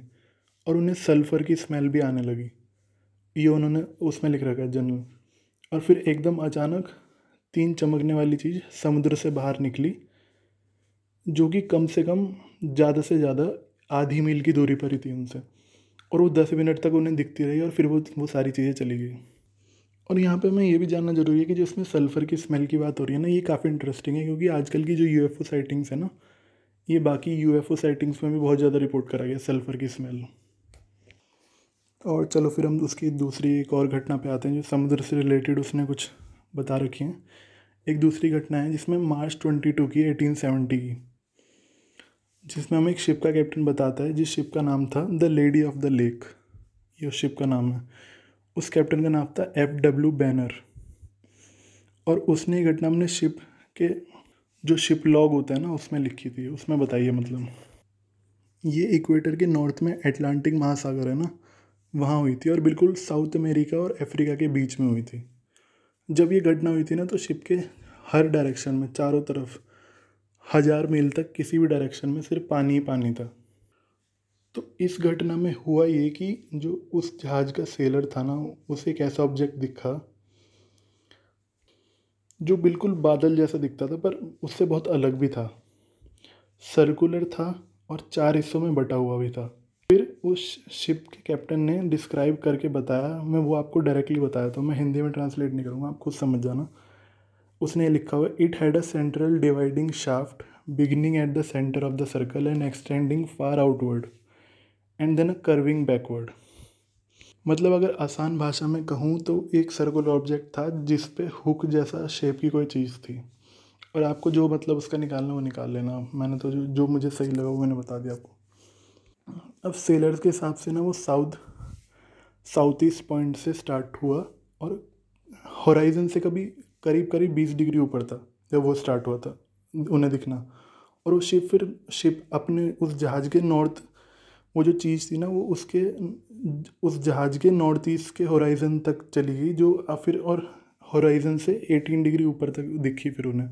और उन्हें सल्फ़र की स्मेल भी आने लगी, ये उन्होंने उसमें लिख रखा है जनरल। और फिर एकदम अचानक तीन चमकने वाली चीज़ समुद्र से बाहर निकली, जो कि कम से कम ज़्यादा से ज़्यादा आधी मील की दूरी पर ही थी उनसे, और वो दस मिनट तक उन्हें दिखती रही और फिर वो वो सारी चीज़ें चली गई। और यहाँ पे मैं ये भी जानना ज़रूरी है कि जो इसमें सल्फ़र की स्मेल की बात हो रही है ना, ये काफ़ी इंटरेस्टिंग है क्योंकि आजकल की जो यूएफओ साइटिंग्स है ना, ये बाकी यूएफओ साइटिंग्स में भी बहुत ज़्यादा रिपोर्ट करा गया सल्फ़र की स्मेल। और चलो फिर हम उसकी दूसरी एक और घटना पे आते हैं जो समुद्र से रिलेटेड उसने कुछ बता रखी है। एक दूसरी घटना है जिसमें मार्च ट्वेंटी टू की एटीन सेवेंटी की, जिसमें हमें एक शिप का कैप्टन बताता है, जिस शिप का नाम था the lady of the lake, ये उस शिप का नाम है। उस कैप्टन का नाम था एफ डब्ल्यू बैनर, और उसने ये घटना अपने शिप के जो शिप लॉग होता है ना, उसमें लिखी थी, उसमें बताइए। मतलब ये इक्वेटर के नॉर्थ में अटलांटिक महासागर है ना, वहाँ हुई थी, और बिल्कुल साउथ अमेरिका और अफ्रीका के बीच में हुई थी। जब ये घटना हुई थी ना, तो शिप के हर डायरेक्शन में, चारों तरफ हज़ार मील तक किसी भी डायरेक्शन में सिर्फ पानी ही पानी था। तो इस घटना में हुआ ये कि जो उस जहाज़ का सेलर था ना, उसे एक ऐसा ऑब्जेक्ट दिखा जो बिल्कुल बादल जैसा दिखता था, पर उससे बहुत अलग भी था, सर्कुलर था और चार हिस्सों में बटा हुआ भी था। फिर उस शिप के कैप्टन ने डिस्क्राइब करके बताया, मैं वो आपको डायरेक्टली बताया था, मैं हिंदी में ट्रांसलेट नहीं करूँगा, आप खुद समझ जाना। उसने लिखा हुआ, it had a central dividing shaft beginning at the centre of the circle and extending far outward and then a curving backward. मतलब अगर आसान भाषा में कहूँ तो एक सर्कुलर ऑब्जेक्ट था जिस पे हुक जैसा शेप की कोई चीज़ थी, और आपको जो मतलब उसका निकालना वो निकाल लेना। मैंने तो जो, जो मुझे सही लगा वो मैंने बता दिया आपको। अब सेलर्स के हिसाब से ना वो साउथ साउथ ईस्ट पॉइंट से स्टार्ट हुआ और होराइजन से कभी करीब करीब बीस डिग्री ऊपर था जब वो स्टार्ट हुआ था उन्हें दिखना। और वो शिप फिर शिप अपने उस जहाज़ के नॉर्थ, वो जो चीज़ थी ना वो उसके उस जहाज़ के नॉर्थ ईस्ट के होराइज़न तक चली गई, जो फिर और होराइज़न से अठारह डिग्री ऊपर तक दिखी फिर उन्हें।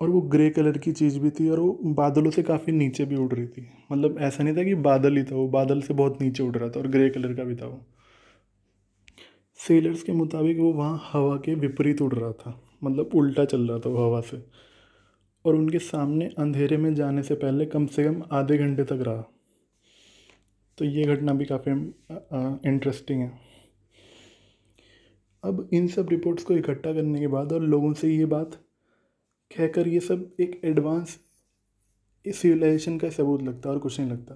और वो ग्रे कलर की चीज़ भी थी और वो बादलों से काफ़ी नीचे भी उड़ रही थी, मतलब ऐसा नहीं था कि बादल ही था, वो बादल से बहुत नीचे उड़ रहा था और ग्रे कलर का भी था वो। सेलर्स के मुताबिक वो वहाँ हवा के विपरीत उड़ रहा था, मतलब उल्टा चल रहा था वो हवा से, और उनके सामने अंधेरे में जाने से पहले कम से कम आधे घंटे तक रहा। तो ये घटना भी काफ़ी इंटरेस्टिंग है। अब इन सब रिपोर्ट्स को इकट्ठा करने के बाद और लोगों से ये बात कहकर ये सब एक एडवांस सिविलाइजेशन का सबूत लगता है और कुछ नहीं लगता।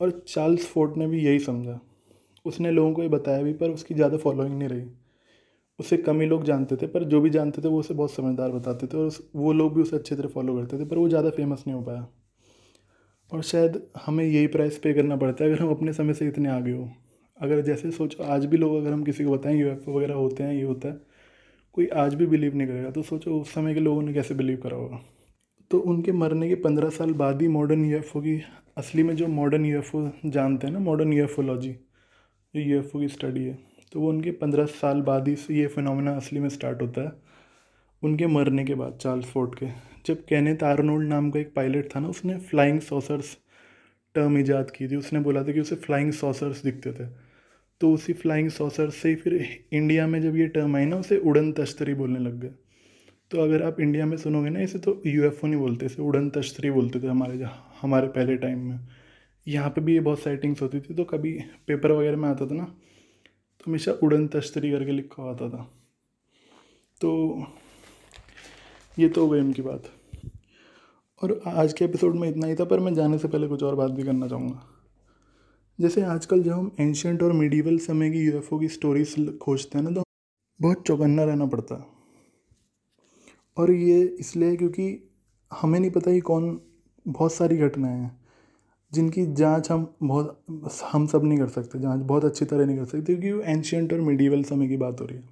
और चार्ल्स फोर्ड ने भी यही समझा, उसने लोगों को ये बताया भी पर उसकी ज़्यादा फॉलोइंग नहीं रही, उसे कम ही लोग जानते थे, पर जो भी जानते थे वो उसे बहुत समझदार बताते थे और उस वो लोग भी उसे अच्छी तरह फॉलो करते थे, पर वो ज़्यादा फेमस नहीं हो पाया। और शायद हमें यही प्राइस पे करना पड़ता है अगर हम अपने समय से इतने आगे हो। अगर जैसे सोचो आज भी लोग, अगर हम किसी को बताएं यूएफओ वगैरह होते हैं, ये होता है, कोई आज भी बिलीव नहीं करेगा, तो सोचो उस समय के लोगों ने कैसे बिलीव करा होगा। तो उनके मरने के पंद्रह साल बाद ही मॉडर्न यूएफओ की, असली में जो मॉडर्न यूएफओ जानते हैं ना, मॉडर्न यूएफोलॉजी जो यूएफओ की स्टडी है, तो वो उनके पंद्रह साल बाद ही से ये फिनोमेना असली में स्टार्ट होता है, उनके मरने के बाद, चार्ल्स फोर्ड के। जब केनेथ आर्नोल्ड नाम का एक पायलट था ना, उसने फ्लाइंग सॉसर्स टर्म ईजाद की थी, उसने बोला था कि उसे फ्लाइंग सॉसर्स दिखते थे। तो उसी फ्लाइंग सॉसर्स से ही फिर इंडिया में जब ये टर्म आई ना, उसे उड़न तश्तरी बोलने लग गए। तो अगर आप इंडिया में सुनोगे ना इसे, तो यूएफओ नहीं बोलते, इसे उड़न तश्तरी बोलते थे हमारे हमारे पहले टाइम में। यहाँ पे भी ये बहुत साइटिंग्स होती थी, तो कभी पेपर वगैरह में आता था ना, हमेशा उड़न तश्तरी करके लिखा होता था। तो ये तो हो गई उनकी बात, और आज के एपिसोड में इतना ही था। पर मैं जाने से पहले कुछ और बात भी करना चाहूँगा। जैसे आजकल जब हम एंशिएंट और मिडीवल समय की यूएफओ की स्टोरीज खोजते हैं ना, तो बहुत चौकन्ना रहना पड़ता है, और ये इसलिए क्योंकि हमें नहीं पता कि कौन, बहुत सारी घटनाएँ हैं जिनकी जांच हम बहुत हम सब नहीं कर सकते, जांच बहुत अच्छी तरह नहीं कर सकते, क्योंकि वो एंशिएंट और मिडीवल समय की बात हो रही है।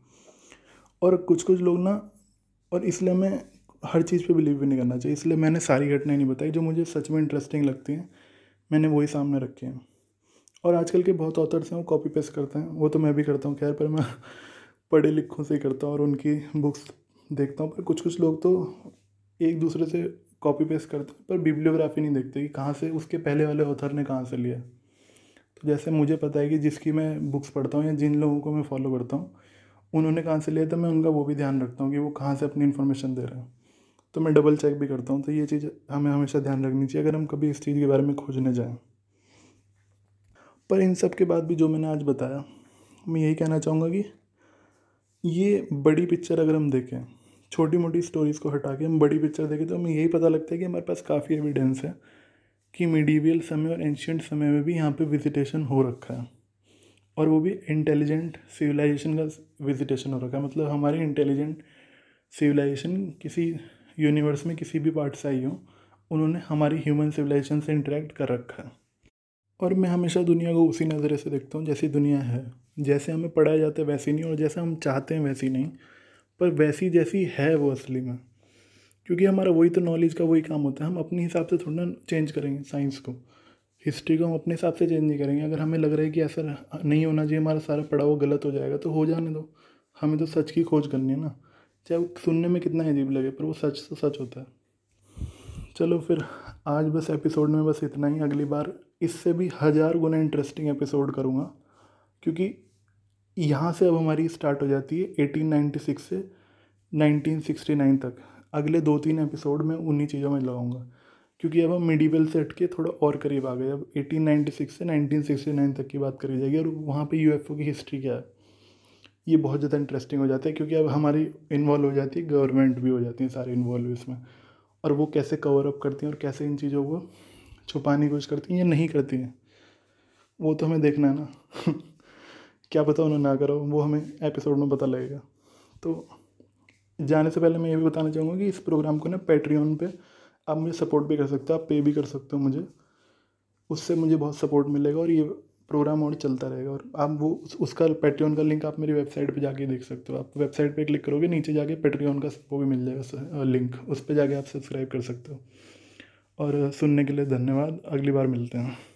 और कुछ कुछ लोग ना, और इसलिए हमें हर चीज़ पे बिलीव भी नहीं करना चाहिए, इसलिए मैंने सारी घटनाएं नहीं बताई, जो मुझे सच में इंटरेस्टिंग लगती हैं मैंने वही सामने रखी हैं। और आजकल के बहुत ऑथर्स हैं वो कॉपी पेस्ट करते हैं, वो तो मैं भी करता हूँ खैर, पर मैं पढ़े लिखों से करता हूँ और उनकी बुक्स देखता हूँ। पर कुछ कुछ लोग तो एक दूसरे से कॉपी पेस्ट करते हैं, पर बिब्लियोग्राफी नहीं देखते कि कहाँ से उसके पहले वाले ऑथर ने कहाँ से लिया। तो जैसे मुझे पता है कि जिसकी मैं बुक्स पढ़ता हूँ या जिन लोगों को मैं फॉलो करता हूँ उन्होंने कहाँ से लिया, तो मैं उनका वो भी ध्यान रखता हूँ कि वो कहाँ से अपनी इन्फॉर्मेशन दे रहे हैं, तो मैं डबल चेक भी करता हूँ। तो ये चीज़ हमें हमेशा ध्यान रखनी चाहिए अगर हम कभी इस चीज़ के बारे में खोजने जाएँ। पर इन सब के बाद भी जो मैंने आज बताया, मैं यही कहना चाहूँगा कि ये बड़ी पिक्चर अगर हम देखें, छोटी मोटी स्टोरीज़ को हटा के हम बड़ी पिक्चर देखें, तो हमें यही पता लगता है कि हमारे पास काफ़ी एविडेंस है कि मिडीवियल समय और एंशिएंट समय में भी यहाँ पे विजिटेशन हो रखा है, और वो भी इंटेलिजेंट सिविलाइजेशन का विजिटेशन हो रखा है, मतलब हमारी इंटेलिजेंट सिविलाइजेशन किसी यूनिवर्स में किसी भी पार्ट से आई हो, उन्होंने हमारी ह्यूमन सिविलाइजेशन से इंटरेक्ट कर रखा है। और मैं हमेशा दुनिया को उसी नज़रे से देखता हूँ जैसी दुनिया है, जैसे हमें पढ़ाया जाता है वैसी नहीं, और जैसे हम चाहते हैं वैसी नहीं, पर वैसी जैसी है वो असली में, क्योंकि हमारा वही तो नॉलेज का वही काम होता है। हम अपने हिसाब से थोड़ा चेंज करेंगे, साइंस को, हिस्ट्री को हम अपने हिसाब से चेंज नहीं करेंगे। अगर हमें लग रहा है कि ऐसा नहीं होना चाहिए, हमारा सारा पढ़ा हुआ गलत हो जाएगा, तो हो जाने दो, हमें तो सच की खोज करनी है ना, चाहे वो सुनने में कितना अजीब लगे, पर वो सच तो सच होता है। चलो फिर आज बस एपिसोड में बस इतना ही। अगली बार इससे भी हज़ार गुना इंटरेस्टिंग एपिसोड करूँगा, क्योंकि यहाँ से अब हमारी स्टार्ट हो जाती है अठारह सौ छियानवे से उन्नीस सौ उनहत्तर तक। अगले दो तीन एपिसोड में उन्हीं चीज़ों में लगाऊंगा, क्योंकि अब हम मिडीवल से हट के थोड़ा और करीब आ गए। अब अठारह सौ छियानवे से उन्नीस सौ उनहत्तर तक की बात करी जाएगी, और वहाँ पे यूएफओ की हिस्ट्री क्या है, ये बहुत ज़्यादा इंटरेस्टिंग हो जाता है, क्योंकि अब हमारी इन्वॉल्व हो जाती है, गवर्नमेंट भी हो जाती है सारी इन्वॉल्व इसमें, और वो कैसे कवर अप करती हैं और कैसे इन चीज़ों को छुपाने की कोशिश करती हैं या नहीं करती हैं, वो तो हमें देखना है ना। क्या पता उन्होंने ना करो, वो हमें एपिसोड में पता लगेगा। तो जाने से पहले मैं ये भी बताना चाहूँगा कि इस प्रोग्राम को ना पैट्रियन पे आप मुझे सपोर्ट भी कर सकते हो, आप पे भी कर सकते हो मुझे, उससे मुझे बहुत सपोर्ट मिलेगा, और ये प्रोग्राम मोड चलता रहेगा। और आप वो उसका पैट्रियन का लिंक आप मेरी वेबसाइट पे जाके देख सकते हो। आप वेबसाइट पे क्लिक करोगे, नीचे जाके पैट्रियन का वो भी मिल जाएगा लिंक, उस पर जाके आप सब्सक्राइब कर सकते हो। और सुनने के लिए धन्यवाद, अगली बार मिलते हैं।